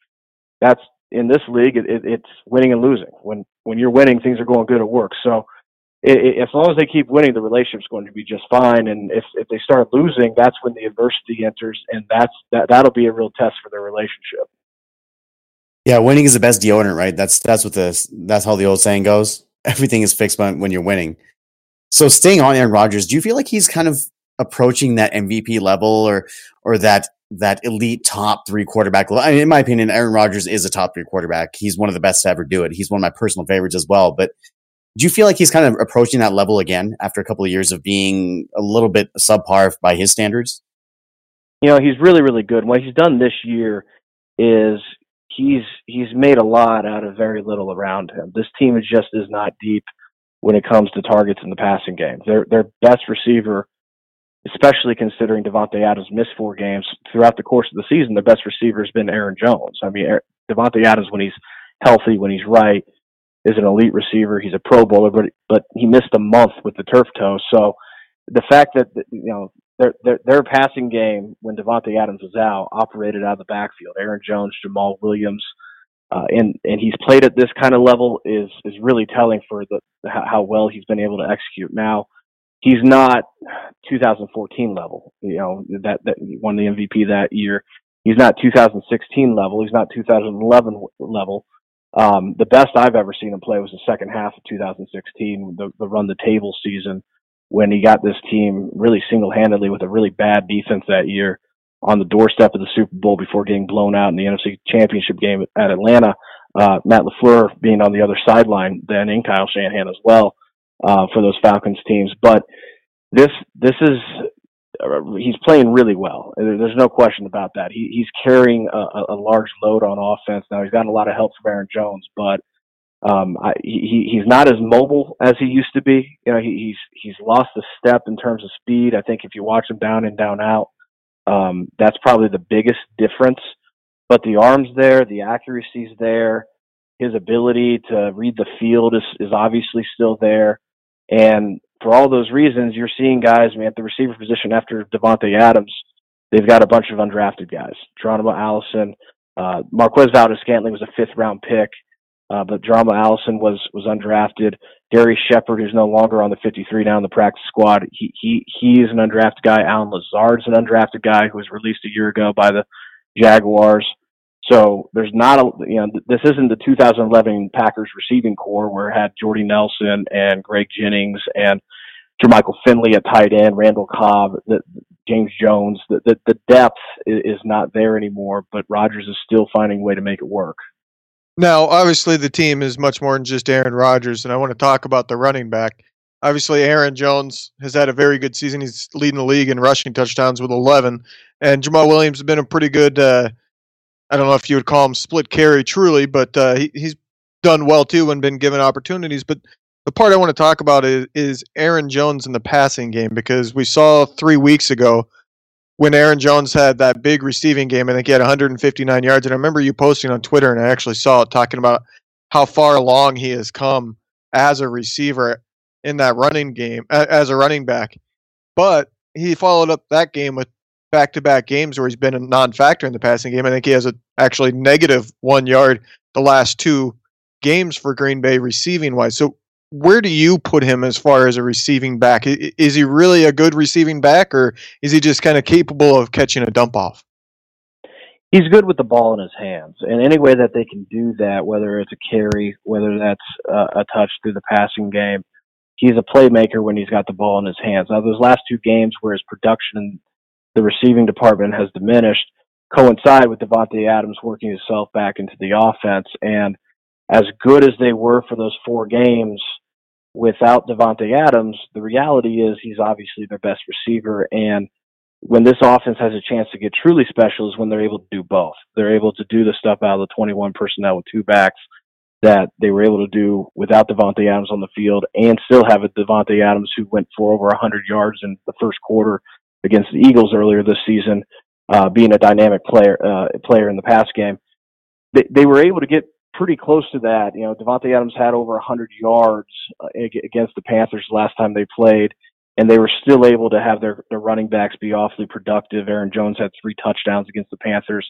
That's in this league. It, it, it's winning and losing. When when you're winning, things are going good at work. So it, it, as long as they keep winning, the relationship's going to be just fine. And if, if they start losing, that's when the adversity enters, and that's that that'll be a real test for their relationship. Yeah, winning is the best deodorant, right? That's that's what the that's how the old saying goes. Everything is fixed when when you're winning. So staying on Aaron Rodgers, do you feel like he's kind of approaching that M V P level or or that that elite top three quarterback level? I mean, in my opinion, Aaron Rodgers is a top three quarterback. He's one of the best to ever do it. He's one of my personal favorites as well. But do you feel like he's kind of approaching that level again after a couple of years of being a little bit subpar by his standards? You know, he's really, really good. What he's done this year is he's he's made a lot out of very little around him. This team is just is not deep when it comes to targets in the passing game. Their their best receiver, especially considering Davante Adams missed four games throughout the course of the season, the best receiver has been Aaron Jones. I mean, Davante Adams, when he's healthy, when he's right, is an elite receiver. He's a Pro Bowler, but but he missed a month with the turf toe. So the fact that, you know, their their, their passing game when Davante Adams was out operated out of the backfield. Aaron Jones, Jamaal Williams, Uh, and, and he's played at this kind of level is, is really telling for the, how, how well he's been able to execute. Now, he's not two thousand fourteen level, you know, that, that won the M V P that year. He's not two thousand sixteen level. He's not two thousand eleven level. Um, the best I've ever seen him play was the second half of two thousand sixteen, the, the run the table season, when he got this team really single-handedly with a really bad defense that year on the doorstep of the Super Bowl before getting blown out in the N F C Championship game at Atlanta, uh, Matt LaFleur being on the other sideline then, and Kyle Shanahan as well, uh, for those Falcons teams. But this, this is, uh, he's playing really well. There's no question about that. He, he's carrying a, a large load on offense. Now he's gotten a lot of help from Aaron Jones, but, um, I, he, he's not as mobile as he used to be. You know, he, he's, he's lost a step in terms of speed. I think if you watch him down in, down out, Um, that's probably the biggest difference, but the arm's there, the accuracy's there, his ability to read the field is, is obviously still there. And for all those reasons, you're seeing guys, man, at the receiver position after Davante Adams, they've got a bunch of undrafted guys. Geronimo Allison, uh, Marquez Valdes-Scantling was a fifth round pick, uh, but Geronimo Allison was, was undrafted. Darius Shepard, who's no longer on the fifty-three now in the practice squad, he he he is an undrafted guy. Allen Lazard's an undrafted guy who was released a year ago by the Jaguars. So there's not a, you know, this isn't the two thousand eleven Packers receiving core where it had Jordy Nelson and Greg Jennings and Jermichael Finley at tight end, Randall Cobb, the, James Jones. The, the, the depth is not there anymore, but Rodgers is still finding a way to make it work. Now, obviously, the team is much more than just Aaron Rodgers, and I want to talk about the running back. Obviously, Aaron Jones has had a very good season. He's leading the league in rushing touchdowns with eleven, and Jamaal Williams has been a pretty good, uh, I don't know if you would call him split carry truly, but uh, he, he's done well, too, and been given opportunities. But the part I want to talk about is, is Aaron Jones in the passing game, because we saw three weeks ago when Aaron Jones had that big receiving game. I think he had one hundred fifty-nine yards. And I remember you posting on Twitter, and I actually saw it, talking about how far along he has come as a receiver in that running game, as a running back. But he followed up that game with back-to-back games where he's been a non-factor in the passing game. I think he has a actually negative one yard the last two games for Green Bay receiving-wise. So where do you put him as far as a receiving back? Is he really a good receiving back, or is he just kind of capable of catching a dump-off? He's good with the ball in his hands. And any way that they can do that, whether it's a carry, whether that's uh, a touch through the passing game, he's a playmaker when he's got the ball in his hands. Now, those last two games where his production in the receiving department has diminished coincide with Davante Adams working himself back into the offense. And as good as they were for those four games without Davante Adams, the reality is he's obviously their best receiver. And when this offense has a chance to get truly special is when they're able to do both. They're able to do the stuff out of the twenty-one personnel with two backs that they were able to do without Davante Adams on the field, and still have a Davante Adams who went for over one hundred yards in the first quarter against the Eagles earlier this season, uh, being a dynamic player uh, player in the pass game. They, they were able to get pretty close to that. You know, Davante Adams had over one hundred yards uh, against the Panthers last time they played, and they were still able to have their, their running backs be awfully productive. Aaron Jones had three touchdowns against the Panthers.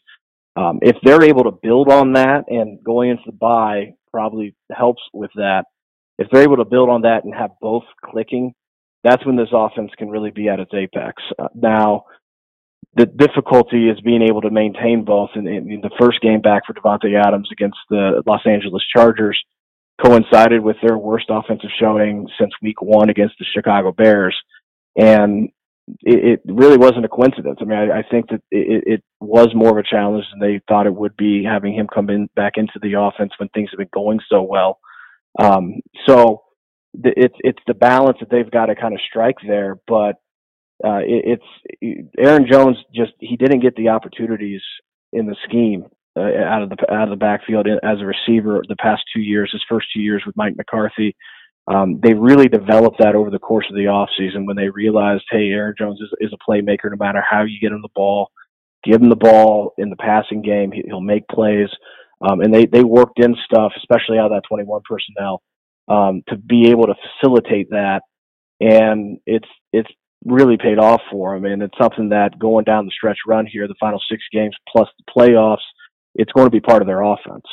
Um, if they're able to build on that, and going into the bye probably helps with that, if they're able to build on that and have both clicking, that's when this offense can really be at its apex. Uh, now, the difficulty is being able to maintain both. And in, in the first game back for Davante Adams against the Los Angeles Chargers coincided with their worst offensive showing since week one against the Chicago Bears. And it, it really wasn't a coincidence. I mean, I, I think that it, it was more of a challenge than they thought it would be, having him come in back into the offense when things have been going so well. Um, so the, it's, it's the balance that they've got to kind of strike there, but uh, it, it's Aaron Jones just, he didn't get the opportunities in the scheme uh, out of the, out of the backfield as a receiver the past two years, his first two years with Mike McCarthy. Um, they really developed that over the course of the offseason when they realized, hey, Aaron Jones is, is a playmaker no matter how you get him the ball. Give him the ball in the passing game. He, he'll make plays. Um, and they, they worked in stuff, especially out of that twenty-one personnel, um, to be able to facilitate that. And it's it's really paid off for them. And it's something that going down the stretch run here, the final six games plus the playoffs, it's going to be part of their offense.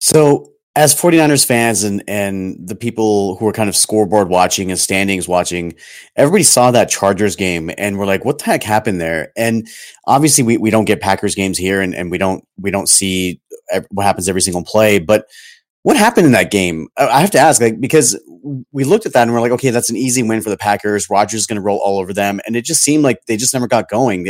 So, as 49ers fans and, and the people who were kind of scoreboard watching and standings watching, everybody saw that Chargers game and were like, what the heck happened there? And obviously we, we don't get Packers games here, and, and we don't we don't see what happens every single play. But what happened in that game? I have to ask, like, because we looked at that and we're like, okay, that's an easy win for the Packers. Rodgers is going to roll all over them. And it just seemed like they just never got going.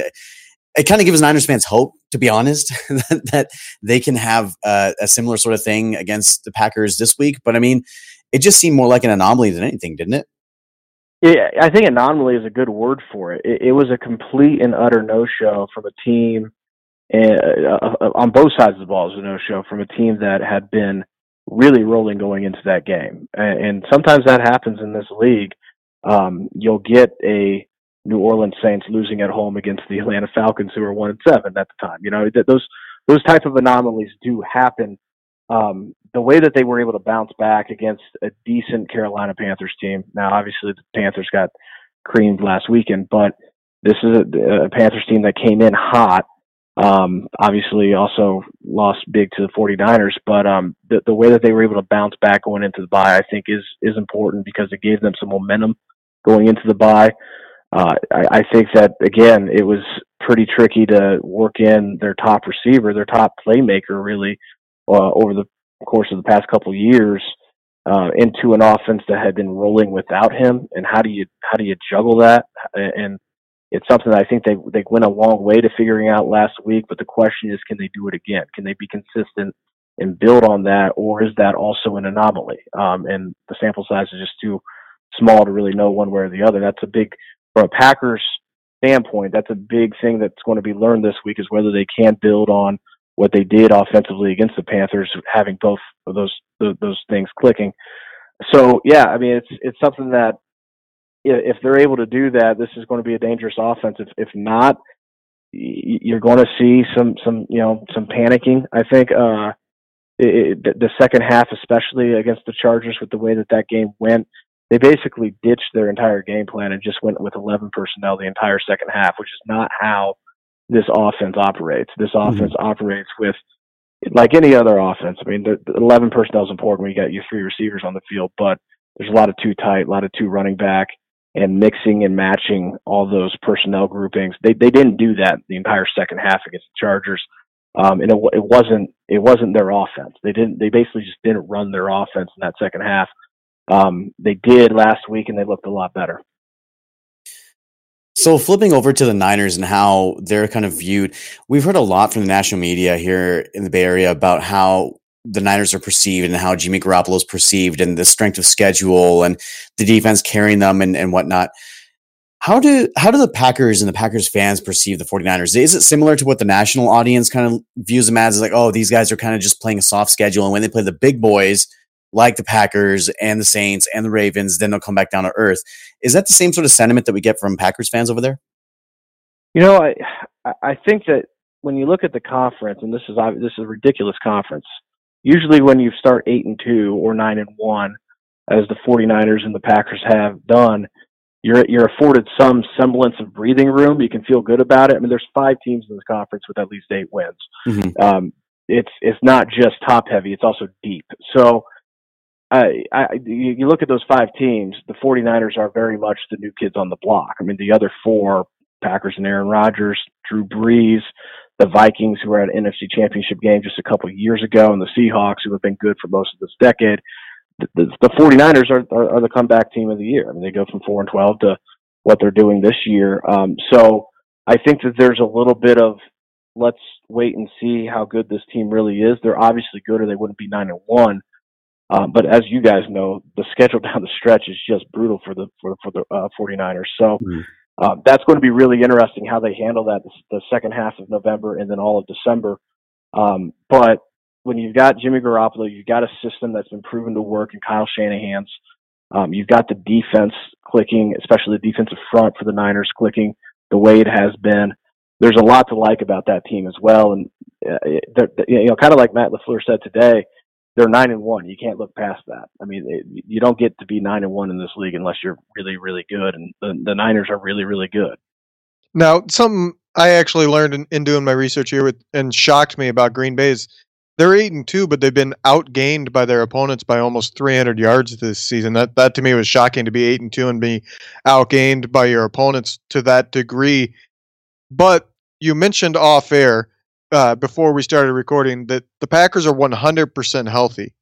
It kind of gives Niners fans hope, to be honest, that, that they can have uh, a similar sort of thing against the Packers this week. But, I mean, it just seemed more like an anomaly than anything, didn't it? Yeah, I think anomaly is a good word for it. It, it was a complete and utter no-show from a team uh, on both sides of the ball. It was a no-show from a team that had been really rolling going into that game. And, and sometimes that happens in this league. Um, you'll get a New Orleans Saints losing at home against the Atlanta Falcons, who were one and seven at the time. You know, those those type of anomalies do happen. Um, the way that they were able to bounce back against a decent Carolina Panthers team. Now, obviously, the Panthers got creamed last weekend, but this is a, a Panthers team that came in hot. Um, obviously, also lost big to the 49ers, but um, the, the way that they were able to bounce back going into the bye, I think, is is important because it gave them some momentum going into the bye. Uh, I, I think that, again, it was pretty tricky to work in their top receiver, their top playmaker, really, uh, over the course of the past couple years uh, into an offense that had been rolling without him. And how do you how do you juggle that? And it's something that I think they they went a long way to figuring out last week. But the question is, can they do it again? Can they be consistent and build on that, or is that also an anomaly? Um, and the sample size is just too small to really know one way or the other. That's a big. From a Packers standpoint, that's a big thing that's going to be learned this week, is whether they can build on what they did offensively against the Panthers, having both of those those things clicking. So, yeah, I mean, it's it's something that if they're able to do that, this is going to be a dangerous offense. If, if not, you're going to see some some you know some panicking. I think uh, it, the second half, especially against the Chargers, with the way that that game went. they basically ditched their entire game plan and just went with eleven personnel the entire second half, which is not how this offense operates. This offense mm-hmm. operates with, like any other offense, I mean, the, the eleven personnel is important when you got your three receivers on the field, but there's a lot of two tight, a lot of two running back, and mixing and matching all those personnel groupings. They they didn't do that the entire second half against the Chargers. Um, and it, it wasn't it wasn't their offense. They didn't. They basically just didn't run their offense in that second half. Um, they did last week, and they looked a lot better. So flipping over to the Niners and how they're kind of viewed, we've heard a lot from the national media here in the Bay Area about how the Niners are perceived and how Jimmy Garoppolo is perceived and the strength of schedule and the defense carrying them and, and whatnot. How do how do the Packers and the Packers fans perceive the 49ers? Is it similar to what the national audience kind of views them as? It's like, oh, these guys are kind of just playing a soft schedule, and when they play the big boys like the Packers and the Saints and the Ravens, then they'll come back down to earth. Is that the same sort of sentiment that we get from Packers fans over there? You know, I I think that when you look at the conference, and this is this is a ridiculous conference, usually when you start eight and two or nine and one, as the 49ers and the Packers have done, you're you're afforded some semblance of breathing room. You can feel good about it. I mean, there's five teams in the conference with at least eight wins. Mm-hmm. Um, it's it's not just top heavy; it's also deep. So, I, I you look at those five teams. The 49ers are very much the new kids on the block. I mean, the other four, Packers and Aaron Rodgers, Drew Brees, the Vikings, who were at an N F C Championship game just a couple of years ago, and the Seahawks, who have been good for most of this decade. The, the, the 49ers are, are, are the comeback team of the year. I mean, they go from four and twelve to what they're doing this year. Um, so I think that there's a little bit of let's wait and see how good this team really is. They're obviously good, or they wouldn't be nine and one. Um, but as you guys know, the schedule down the stretch is just brutal for the for, for the uh, 49ers. So. Mm. Uh, that's going to be really interesting how they handle that the, the second half of November and then all of December. Um, but when you've got Jimmy Garoppolo, you've got a system that's been proven to work in Kyle Shanahan's. Um, you've got the defense clicking, especially the defensive front for the Niners clicking the way it has been. There's a lot to like about that team as well. And, uh, they're, they're, you know, kind of like Matt LaFleur said today, they're nine and one. You can't look past that. I mean, it, you don't get to be nine and one in this league unless you're really, really good. And the, the Niners are really, really good. Now, something I actually learned in, in doing my research here with, and shocked me about Green Bay is they're eight and two, but they've been outgained by their opponents by almost three hundred yards this season. That that to me was shocking, to be eight and two and be outgained by your opponents to that degree. But you mentioned off air, Uh, before we started recording, that the Packers are one hundred percent healthy.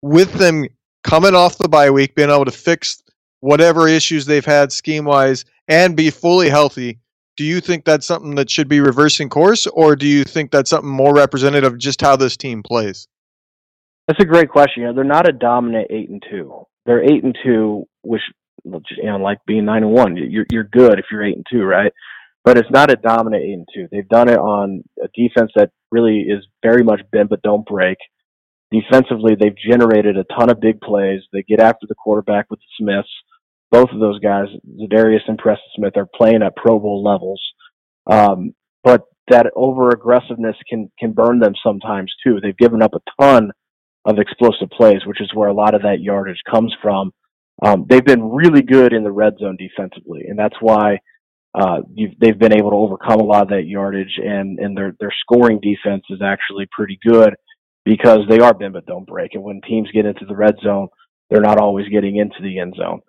With them coming off the bye week, being able to fix whatever issues they've had scheme-wise and be fully healthy, do you think that's something that should be reversing course, or do you think that's something more representative of just how this team plays? That's a great question. You know, they're not a dominant eight and two. They're eight and two, which, you know, like being nine and one. You're, you're good if you're eight and two, right? But it's not a dominant eight and two. They've done it on a defense that really is very much bend but don't break. Defensively, they've generated a ton of big plays. They get after the quarterback with the Smiths. Both of those guys, Zadarius and Preston Smith, are playing at Pro Bowl levels. Um, but that over aggressiveness can can burn them sometimes too. They've given up a ton of explosive plays, which is where a lot of that yardage comes from. Um, they've been really good in the red zone defensively, and that's why. Uh, you've, they've been able to overcome a lot of that yardage, and, and their, their scoring defense is actually pretty good because they are bend but don't break. And when teams get into the red zone, they're not always getting into the end zone.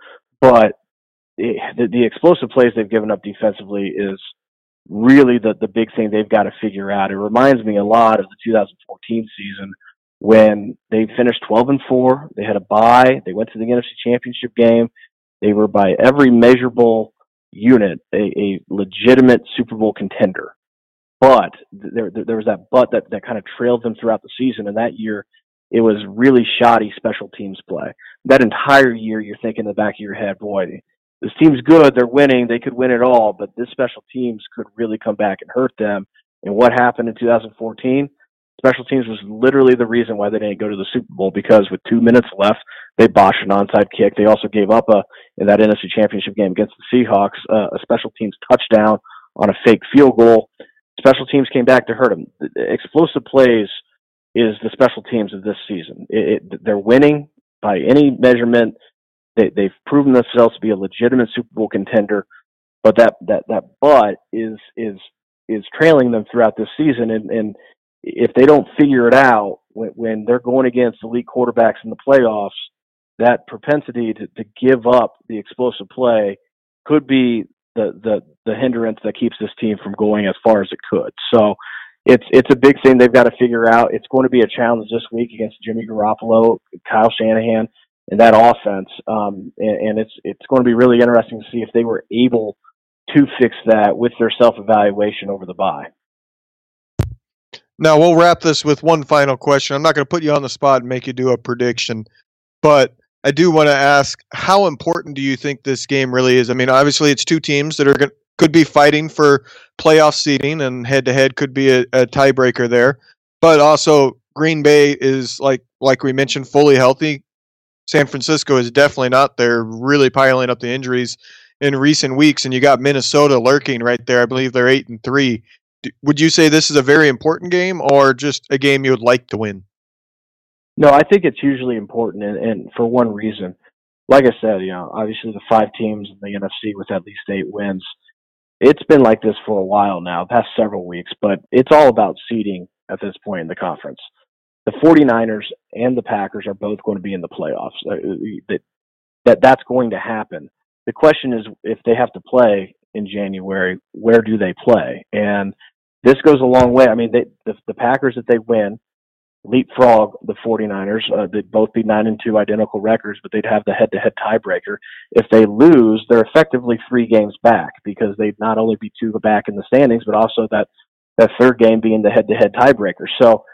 But it, the, the explosive plays they've given up defensively is really the, the big thing they've got to figure out. It reminds me a lot of the two thousand fourteen season when they finished twelve and four. They had a bye. They went to the N F C Championship game. They were by every measurable unit, a, a legitimate Super Bowl contender. But there, there was that but that, that kind of trailed them throughout the season. And that year, it was really shoddy special teams play. That entire year, you're thinking in the back of your head, boy, this team's good. They're winning. They could win it all. But this special teams could really come back and hurt them. And what happened in two thousand fourteen? Special teams was literally the reason why they didn't go to the Super Bowl, because with two minutes left, they botched an onside kick. They also gave up a in that N F C Championship game against the Seahawks uh, a special teams touchdown on a fake field goal. Special teams came back to hurt them. The explosive plays is the special teams of this season. It, it, they're winning by any measurement. They, they've proven themselves to be a legitimate Super Bowl contender, but that that that but is is is trailing them throughout this season. And, and if they don't figure it out when, when they're going against elite quarterbacks in the playoffs, that propensity to, to give up the explosive play could be the, the the hindrance that keeps this team from going as far as it could. So it's it's a big thing they've got to figure out. It's going to be a challenge this week against Jimmy Garoppolo, Kyle Shanahan, and that offense. Um, and, and it's it's going to be really interesting to see if they were able to fix that with their self-evaluation over the bye. Now, we'll wrap this with one final question. I'm not going to put you on the spot and make you do a prediction, but I do want to ask, how important do you think this game really is? I mean, obviously it's two teams that are going, could be fighting for playoff seeding, and head-to-head could be a, a tiebreaker there. But also, Green Bay is, like like we mentioned, fully healthy. San Francisco is definitely not. They're really piling up the injuries in recent weeks, and you got Minnesota lurking right there. I believe they're eight and three. Do, would you say this is a very important game, or just a game you would like to win? No, I think it's hugely important, and, and for one reason. Like I said, you know, obviously the five teams in the N F C with at least eight wins, it's been like this for a while now, past several weeks, but it's all about seeding at this point in the conference. The 49ers and the Packers are both going to be in the playoffs. That, that that's going to happen. The question is, if they have to play in January, where do they play? And this goes a long way. I mean, they, the, the Packers, if they win, leapfrog the 49ers. Uh, they'd both be nine and two, identical records, but they'd have the head-to-head tiebreaker. If they lose, they're effectively three games back, because they'd not only be two back in the standings, but also that that third game being the head-to-head tiebreaker. So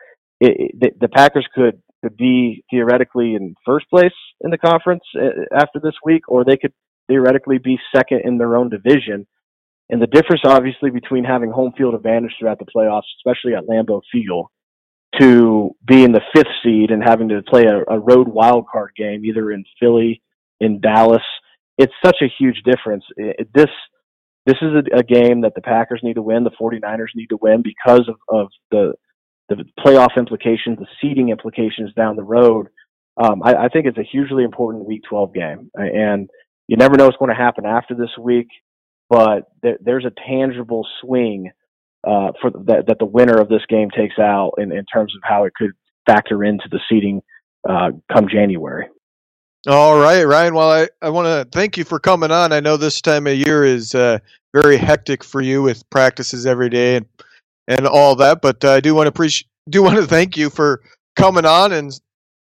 it, it, the Packers could, could be theoretically in first place in the conference after this week, or they could theoretically be second in their own division. And the difference, obviously, between having home field advantage throughout the playoffs, especially at Lambeau Field, to being the fifth seed and having to play a, a road wild card game, either in Philly, in Dallas, it's such a huge difference. It, it, this this is a, a game that the Packers need to win, the 49ers need to win, because of, of the the playoff implications, the seeding implications down the road. Um, I, I think it's a hugely important Week twelve game, and you never know what's going to happen after this week, but th- there's a tangible swing Uh, for that, that the winner of this game takes out in, in terms of how it could factor into the seeding uh, come January. All right, Ryan. Well, I, I want to thank you for coming on. I know this time of year is uh, very hectic for you with practices every day and, and all that, but uh, I do want to appreciate, do want to thank you for coming on and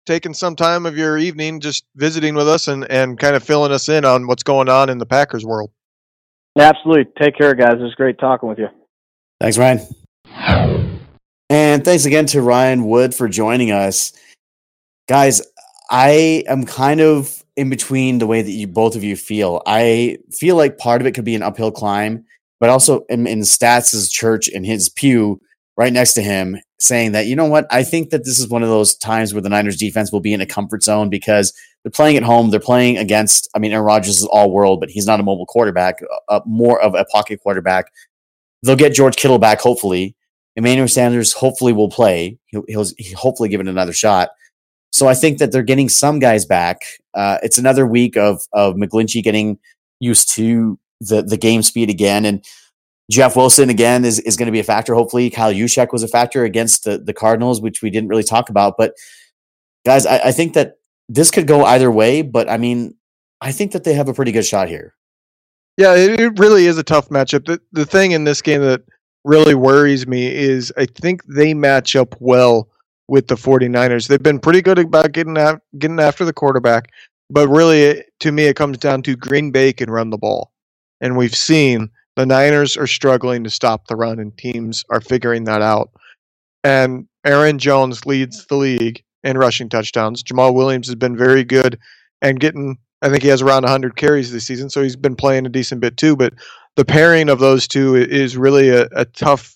taking some time of your evening, just visiting with us and, and kind of filling us in on what's going on in the Packers world. Absolutely. Take care, guys. It was great talking with you. Thanks, Ryan. And thanks again to Ryan Wood for joining us. Guys, I am kind of in between the way that you both of you feel. I feel like part of it could be an uphill climb, but also in, in Stats' church in his pew right next to him saying that, you know what, I think that this is one of those times where the Niners defense will be in a comfort zone because they're playing at home. They're playing against, I mean, Aaron Rodgers is all world, but he's not a mobile quarterback, uh, more of a pocket quarterback. They'll get George Kittle back, hopefully. Emmanuel Sanders hopefully will play. He'll, he'll, he'll hopefully give it another shot. So I think that they're getting some guys back. Uh, it's another week of of McGlinchey getting used to the, the game speed again. And Jeff Wilson, again, is, is going to be a factor, hopefully. Kyle Juszczyk was a factor against the, the Cardinals, which we didn't really talk about. But, guys, I, I think that this could go either way. But, I mean, I think that they have a pretty good shot here. Yeah, it really is a tough matchup. The, the thing in this game that really worries me is I think they match up well with the 49ers. They've been pretty good about getting af- getting after the quarterback, but really, it, to me, it comes down to Green Bay can run the ball. And we've seen the Niners are struggling to stop the run, and teams are figuring that out. And Aaron Jones leads the league in rushing touchdowns. Jamaal Williams has been very good and getting... I think he has around one hundred carries this season, so he's been playing a decent bit too. But the pairing of those two is really a, a tough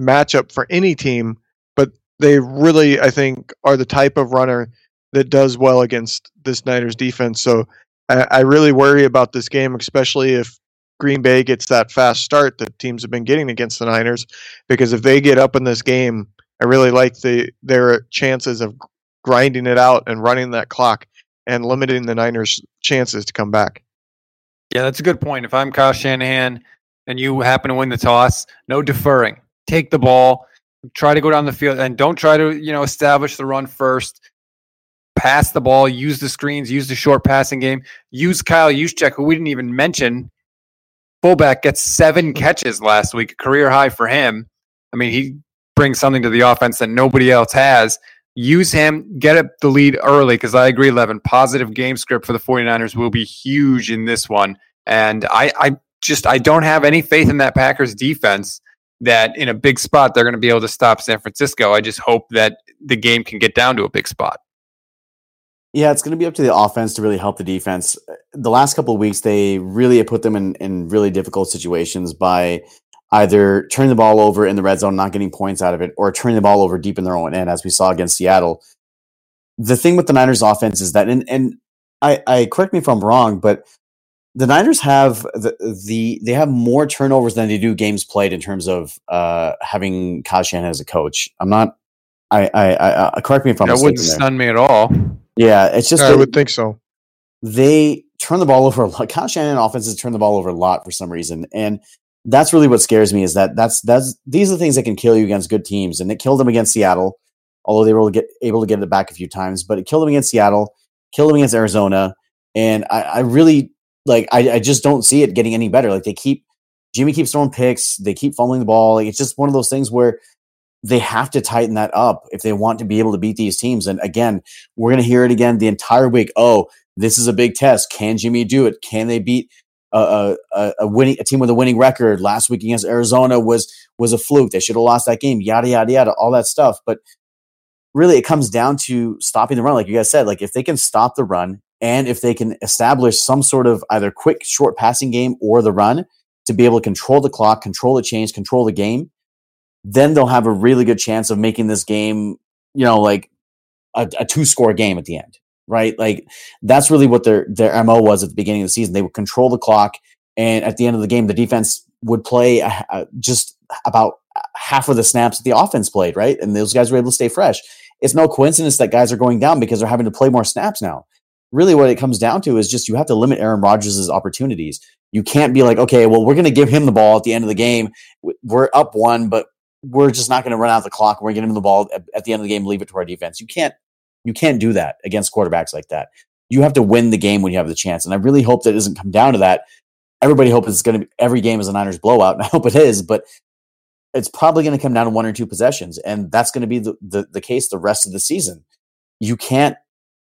matchup for any team. But they really, I think, are the type of runner that does well against this Niners defense. So I, I really worry about this game, especially if Green Bay gets that fast start that teams have been getting against the Niners. Because if they get up in this game, I really like the their chances of grinding it out and running that clock and limiting the Niners' chances to come back. Yeah, that's a good point. If I'm Kyle Shanahan and you happen to win the toss, no deferring. Take the ball, try to go down the field, and don't try to, you know, establish the run first. Pass the ball, use the screens, use the short passing game. Use Kyle Juszczyk, who we didn't even mention. Fullback gets seven catches last week, career high for him. I mean, he brings something to the offense that nobody else has. Use him, get up the lead early, because I agree, Levin, positive game script for the 49ers will be huge in this one. And I, I just I don't have any faith in that Packers defense that in a big spot they're going to be able to stop San Francisco. I just hope that the game can get down to a big spot. Yeah, it's going to be up to the offense to really help the defense. The last couple of weeks, they really have put them in, in really difficult situations by either turning the ball over in the red zone, not getting points out of it, or turning the ball over deep in their own end, as we saw against Seattle. The thing with the Niners' offense is that, and, and I, I correct me if I'm wrong, but the Niners have the, the they have more turnovers than they do games played in terms of uh, having Kyle Shanahan as a coach. I'm not. I I, I correct me if I'm. That wouldn't stun me at all. Yeah, it's just. I would think so. They turn the ball over a lot. Kyle Shanahan offenses turn the ball over a lot for some reason, and that's really what scares me. Is that that's that's these are the things that can kill you against good teams, and it killed them against Seattle, although they were able to get, able to get it back a few times. But it killed them against Seattle, killed them against Arizona, and I, I really like. I, I just don't see it getting any better. Like they keep Jimmy keeps throwing picks, they keep fumbling the ball. Like, it's just one of those things where they have to tighten that up if they want to be able to beat these teams. And again, we're going to hear it again the entire week. Oh, this is a big test. Can Jimmy do it? Can they beat a, a, a winning a team with a winning record? Last week against Arizona was was a fluke. They should have lost that game. Yada yada yada. All that stuff. But really, it comes down to stopping the run, like you guys said. Like if they can stop the run, and if they can establish some sort of either quick short passing game or the run to be able to control the clock, control the chains, control the game, then they'll have a really good chance of making this game, you know, like a, a two-score game at the end, right? Like that's really what their their M O was at the beginning of the season. They would control the clock, and at the end of the game, the defense would play uh, just about half of the snaps that the offense played, right? And those guys were able to stay fresh. It's no coincidence that guys are going down because they're having to play more snaps now. Really what it comes down to is just you have to limit Aaron Rodgers' opportunities. You can't be like, okay, well, we're going to give him the ball at the end of the game. We're up one, but we're just not going to run out the clock. We're going to give them the ball at the end of the game, leave it to our defense. You can't, you can't do that against quarterbacks like that. You have to win the game when you have the chance. And I really hope that it doesn't come down to that. Everybody hopes it's going to be every game is a Niners blowout, and I hope it is, but it's probably going to come down to one or two possessions. And that's going to be the, the, the case the rest of the season. You can't,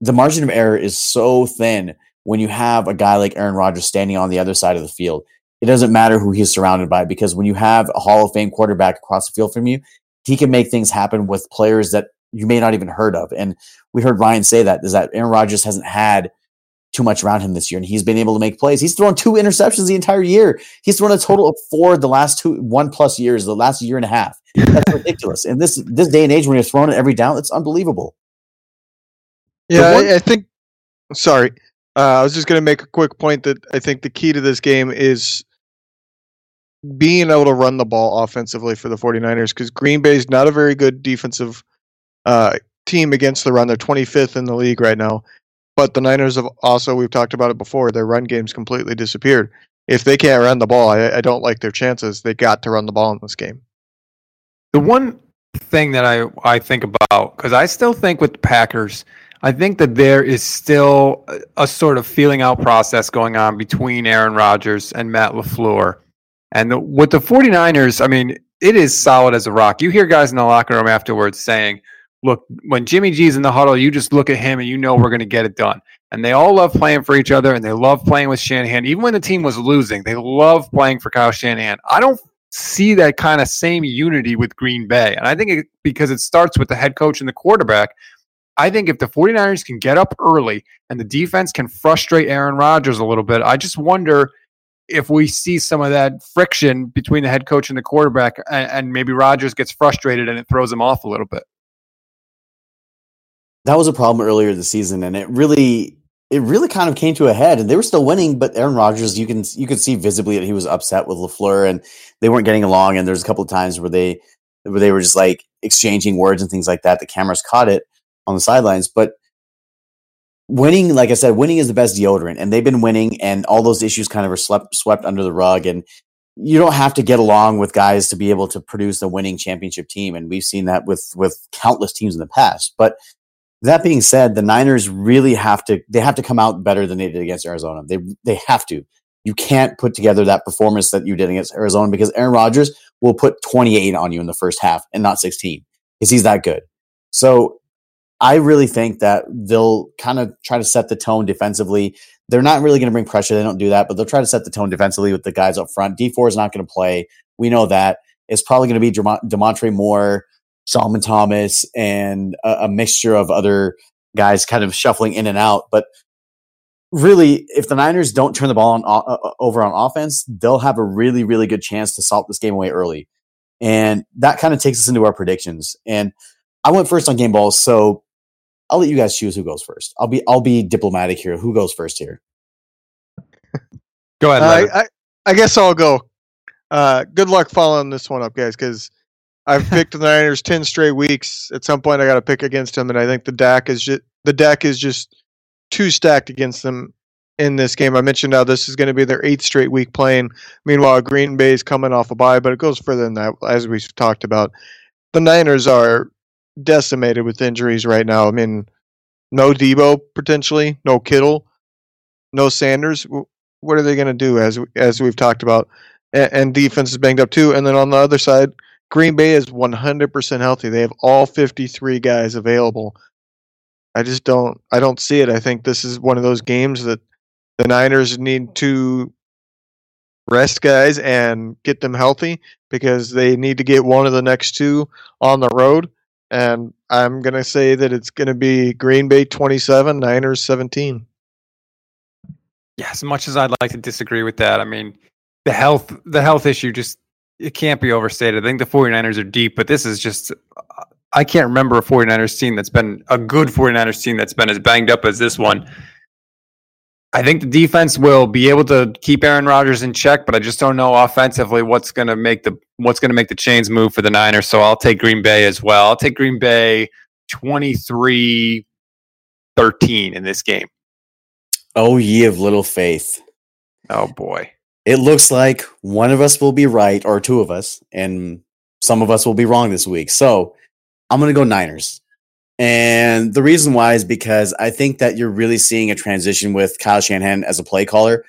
the margin of error is so thin when you have a guy like Aaron Rodgers standing on the other side of the field. It doesn't matter who he's surrounded by, because when you have a Hall of Fame quarterback across the field from you, he can make things happen with players that you may not even heard of. And we heard Ryan say that, is that Aaron Rodgers hasn't had too much around him this year, and he's been able to make plays. He's thrown two interceptions the entire year. He's thrown a total of four the last two, one plus years, the last year and a half. That's ridiculous. And this this day and age, when you're throwing it every down, it's unbelievable. Yeah, one- I, I think – sorry. Uh, I was just going to make a quick point that I think the key to this game is – being able to run the ball offensively for the 49ers, because Green Bay's not a very good defensive uh, team against the run. They're twenty-fifth in the league right now. But the Niners have also, we've talked about it before, their run game's completely disappeared. If they can't run the ball, I, I don't like their chances. They got to run the ball in this game. The one thing that I, I think about, because I still think with the Packers, I think that there is still a, a sort of feeling out process going on between Aaron Rodgers and Matt LaFleur. And the, with the 49ers, I mean, it is solid as a rock. You hear guys in the locker room afterwards saying, look, when Jimmy G's in the huddle, you just look at him and you know we're going to get it done. And they all love playing for each other, and they love playing with Shanahan. Even when the team was losing, they love playing for Kyle Shanahan. I don't see that kind of same unity with Green Bay. And I think it, because it starts with the head coach and the quarterback, I think if the 49ers can get up early and the defense can frustrate Aaron Rodgers a little bit, I just wonder if we see some of that friction between the head coach and the quarterback, and, and maybe Rodgers gets frustrated and it throws him off a little bit. That was a problem earlier this season, and it really, it really kind of came to a head, and they were still winning, but Aaron Rodgers, you can, you could see visibly that he was upset with LaFleur and they weren't getting along. And there's a couple of times where they, where they were just like exchanging words and things like that. The cameras caught it on the sidelines, but winning, like I said, winning is the best deodorant, and they've been winning, and all those issues kind of are slept, swept under the rug. And you don't have to get along with guys to be able to produce a winning championship team. And we've seen that with, with countless teams in the past. But that being said, the Niners really have to, they have to come out better than they did against Arizona. They, they have to. You can't put together that performance that you did against Arizona, because Aaron Rodgers will put twenty-eight on you in the first half and not sixteen, because he's that good. So I really think that they'll kind of try to set the tone defensively. They're not really going to bring pressure. They don't do that, but they'll try to set the tone defensively with the guys up front. Dee Ford is not going to play. We know that. It's probably going to be Devontae Moore, Solomon Thomas, and a, a mixture of other guys kind of shuffling in and out. But really, if the Niners don't turn the ball on, uh, over on offense, they'll have a really, really good chance to salt this game away early. And that kind of takes us into our predictions. And I went first on game balls, so I'll let you guys choose who goes first. I'll be I'll be diplomatic here. Who goes first here? Go ahead. Uh, I, I guess I'll go. Uh, good luck following this one up, guys, because I've picked the Niners ten straight weeks. At some point, I got to pick against them, and I think the deck is just, the deck is just too stacked against them in this game. I mentioned how this is going to be their eighth straight week playing. Meanwhile, Green Bay is coming off a bye, but it goes further than that, as we've talked about. The Niners are decimated with injuries right now. I mean, no Debo potentially, no Kittle, no Sanders. What are they going to do, as as we've talked about? And, and defense is banged up too. And then on the other side, Green Bay is one hundred percent healthy. They have all fifty-three guys available. I just don't. I don't see it. I think this is one of those games that the Niners need to rest guys and get them healthy, because they need to get one of the next two on the road. And I'm going to say that it's going to be Green Bay twenty-seven, Niners seventeen. Yeah, as much as I'd like to disagree with that, I mean, the health the health issue just, it can't be overstated. I think the 49ers are deep, but this is just, I can't remember a 49ers team that's been, a good 49ers team that's been as banged up as this one. I think the defense will be able to keep Aaron Rodgers in check, but I just don't know offensively what's going to make the what's going to make the chains move for the Niners. So I'll take Green Bay as well. I'll take Green Bay twenty-three thirteen in this game. Oh, ye of little faith. Oh boy. It looks like one of us will be right, or two of us, and some of us will be wrong this week. So I'm going to go Niners. And the reason why is because I think that you're really seeing a transition with Kyle Shanahan as a play caller.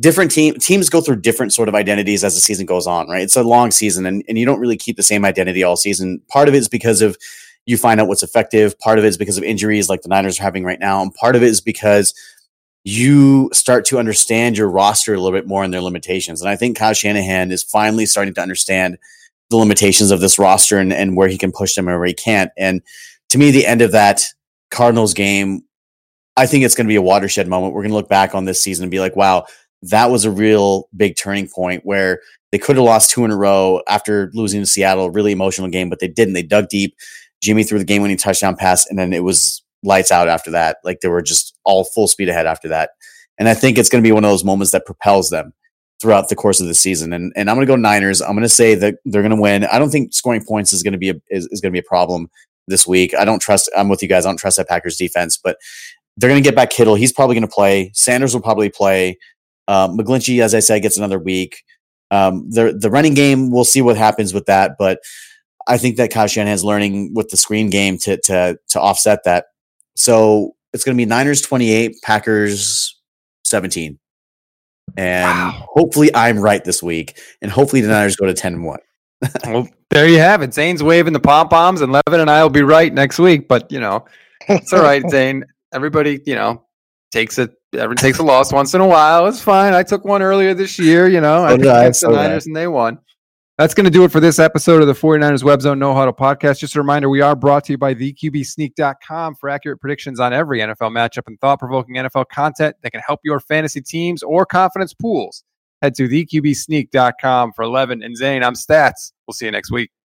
Different team, teams go through different sort of identities as the season goes on, right? It's a long season, and, and you don't really keep the same identity all season. Part of it is because of you find out what's effective. Part of it is because of injuries like the Niners are having right now. And part of it is because you start to understand your roster a little bit more and their limitations. And I think Kyle Shanahan is finally starting to understand the limitations of this roster and, and where he can push them and where he can't. And to me, the end of that Cardinals game, I think it's going to be a watershed moment. We're going to look back on this season and be like, wow, that was a real big turning point, where they could have lost two in a row after losing to Seattle, a really emotional game, but they didn't. They dug deep. Jimmy threw the game-winning touchdown pass, and then it was lights out after that. Like, they were just all full speed ahead after that. And I think it's going to be one of those moments that propels them throughout the course of the season. And, and I'm going to go Niners. I'm going to say that they're going to win. I don't think scoring points is going to be a, is, is going to be a problem this week. I don't trust, I'm with you guys. I don't trust that Packers defense, but they're going to get back Kittle. He's probably going to play. Sanders will probably play. Um, McGlinchey, as I said, gets another week. Um, the, the running game, we'll see what happens with that. But I think that Kyle Shanahan is learning with the screen game to, to, to offset that. So it's going to be Niners twenty-eight, Packers seventeen. And wow, hopefully I'm right this week. And hopefully the Niners go to ten and one. Well, there you have it. Zane's waving the pom-poms, and Levin and I will be right next week. But, you know, it's all right, Zane. Everybody, you know, takes a, everyone takes a loss once in a while. It's fine. I took one earlier this year, you know. I picked against the Niners, and they won. That's going to do it for this episode of the 49ers Web Zone No Huddle Podcast. Just a reminder, we are brought to you by the Q B Sneak dot com for accurate predictions on every N F L matchup and thought-provoking N F L content that can help your fantasy teams or confidence pools. Head to the Q B Sneak dot com for Levin and Zane. I'm Stats. We'll see you next week.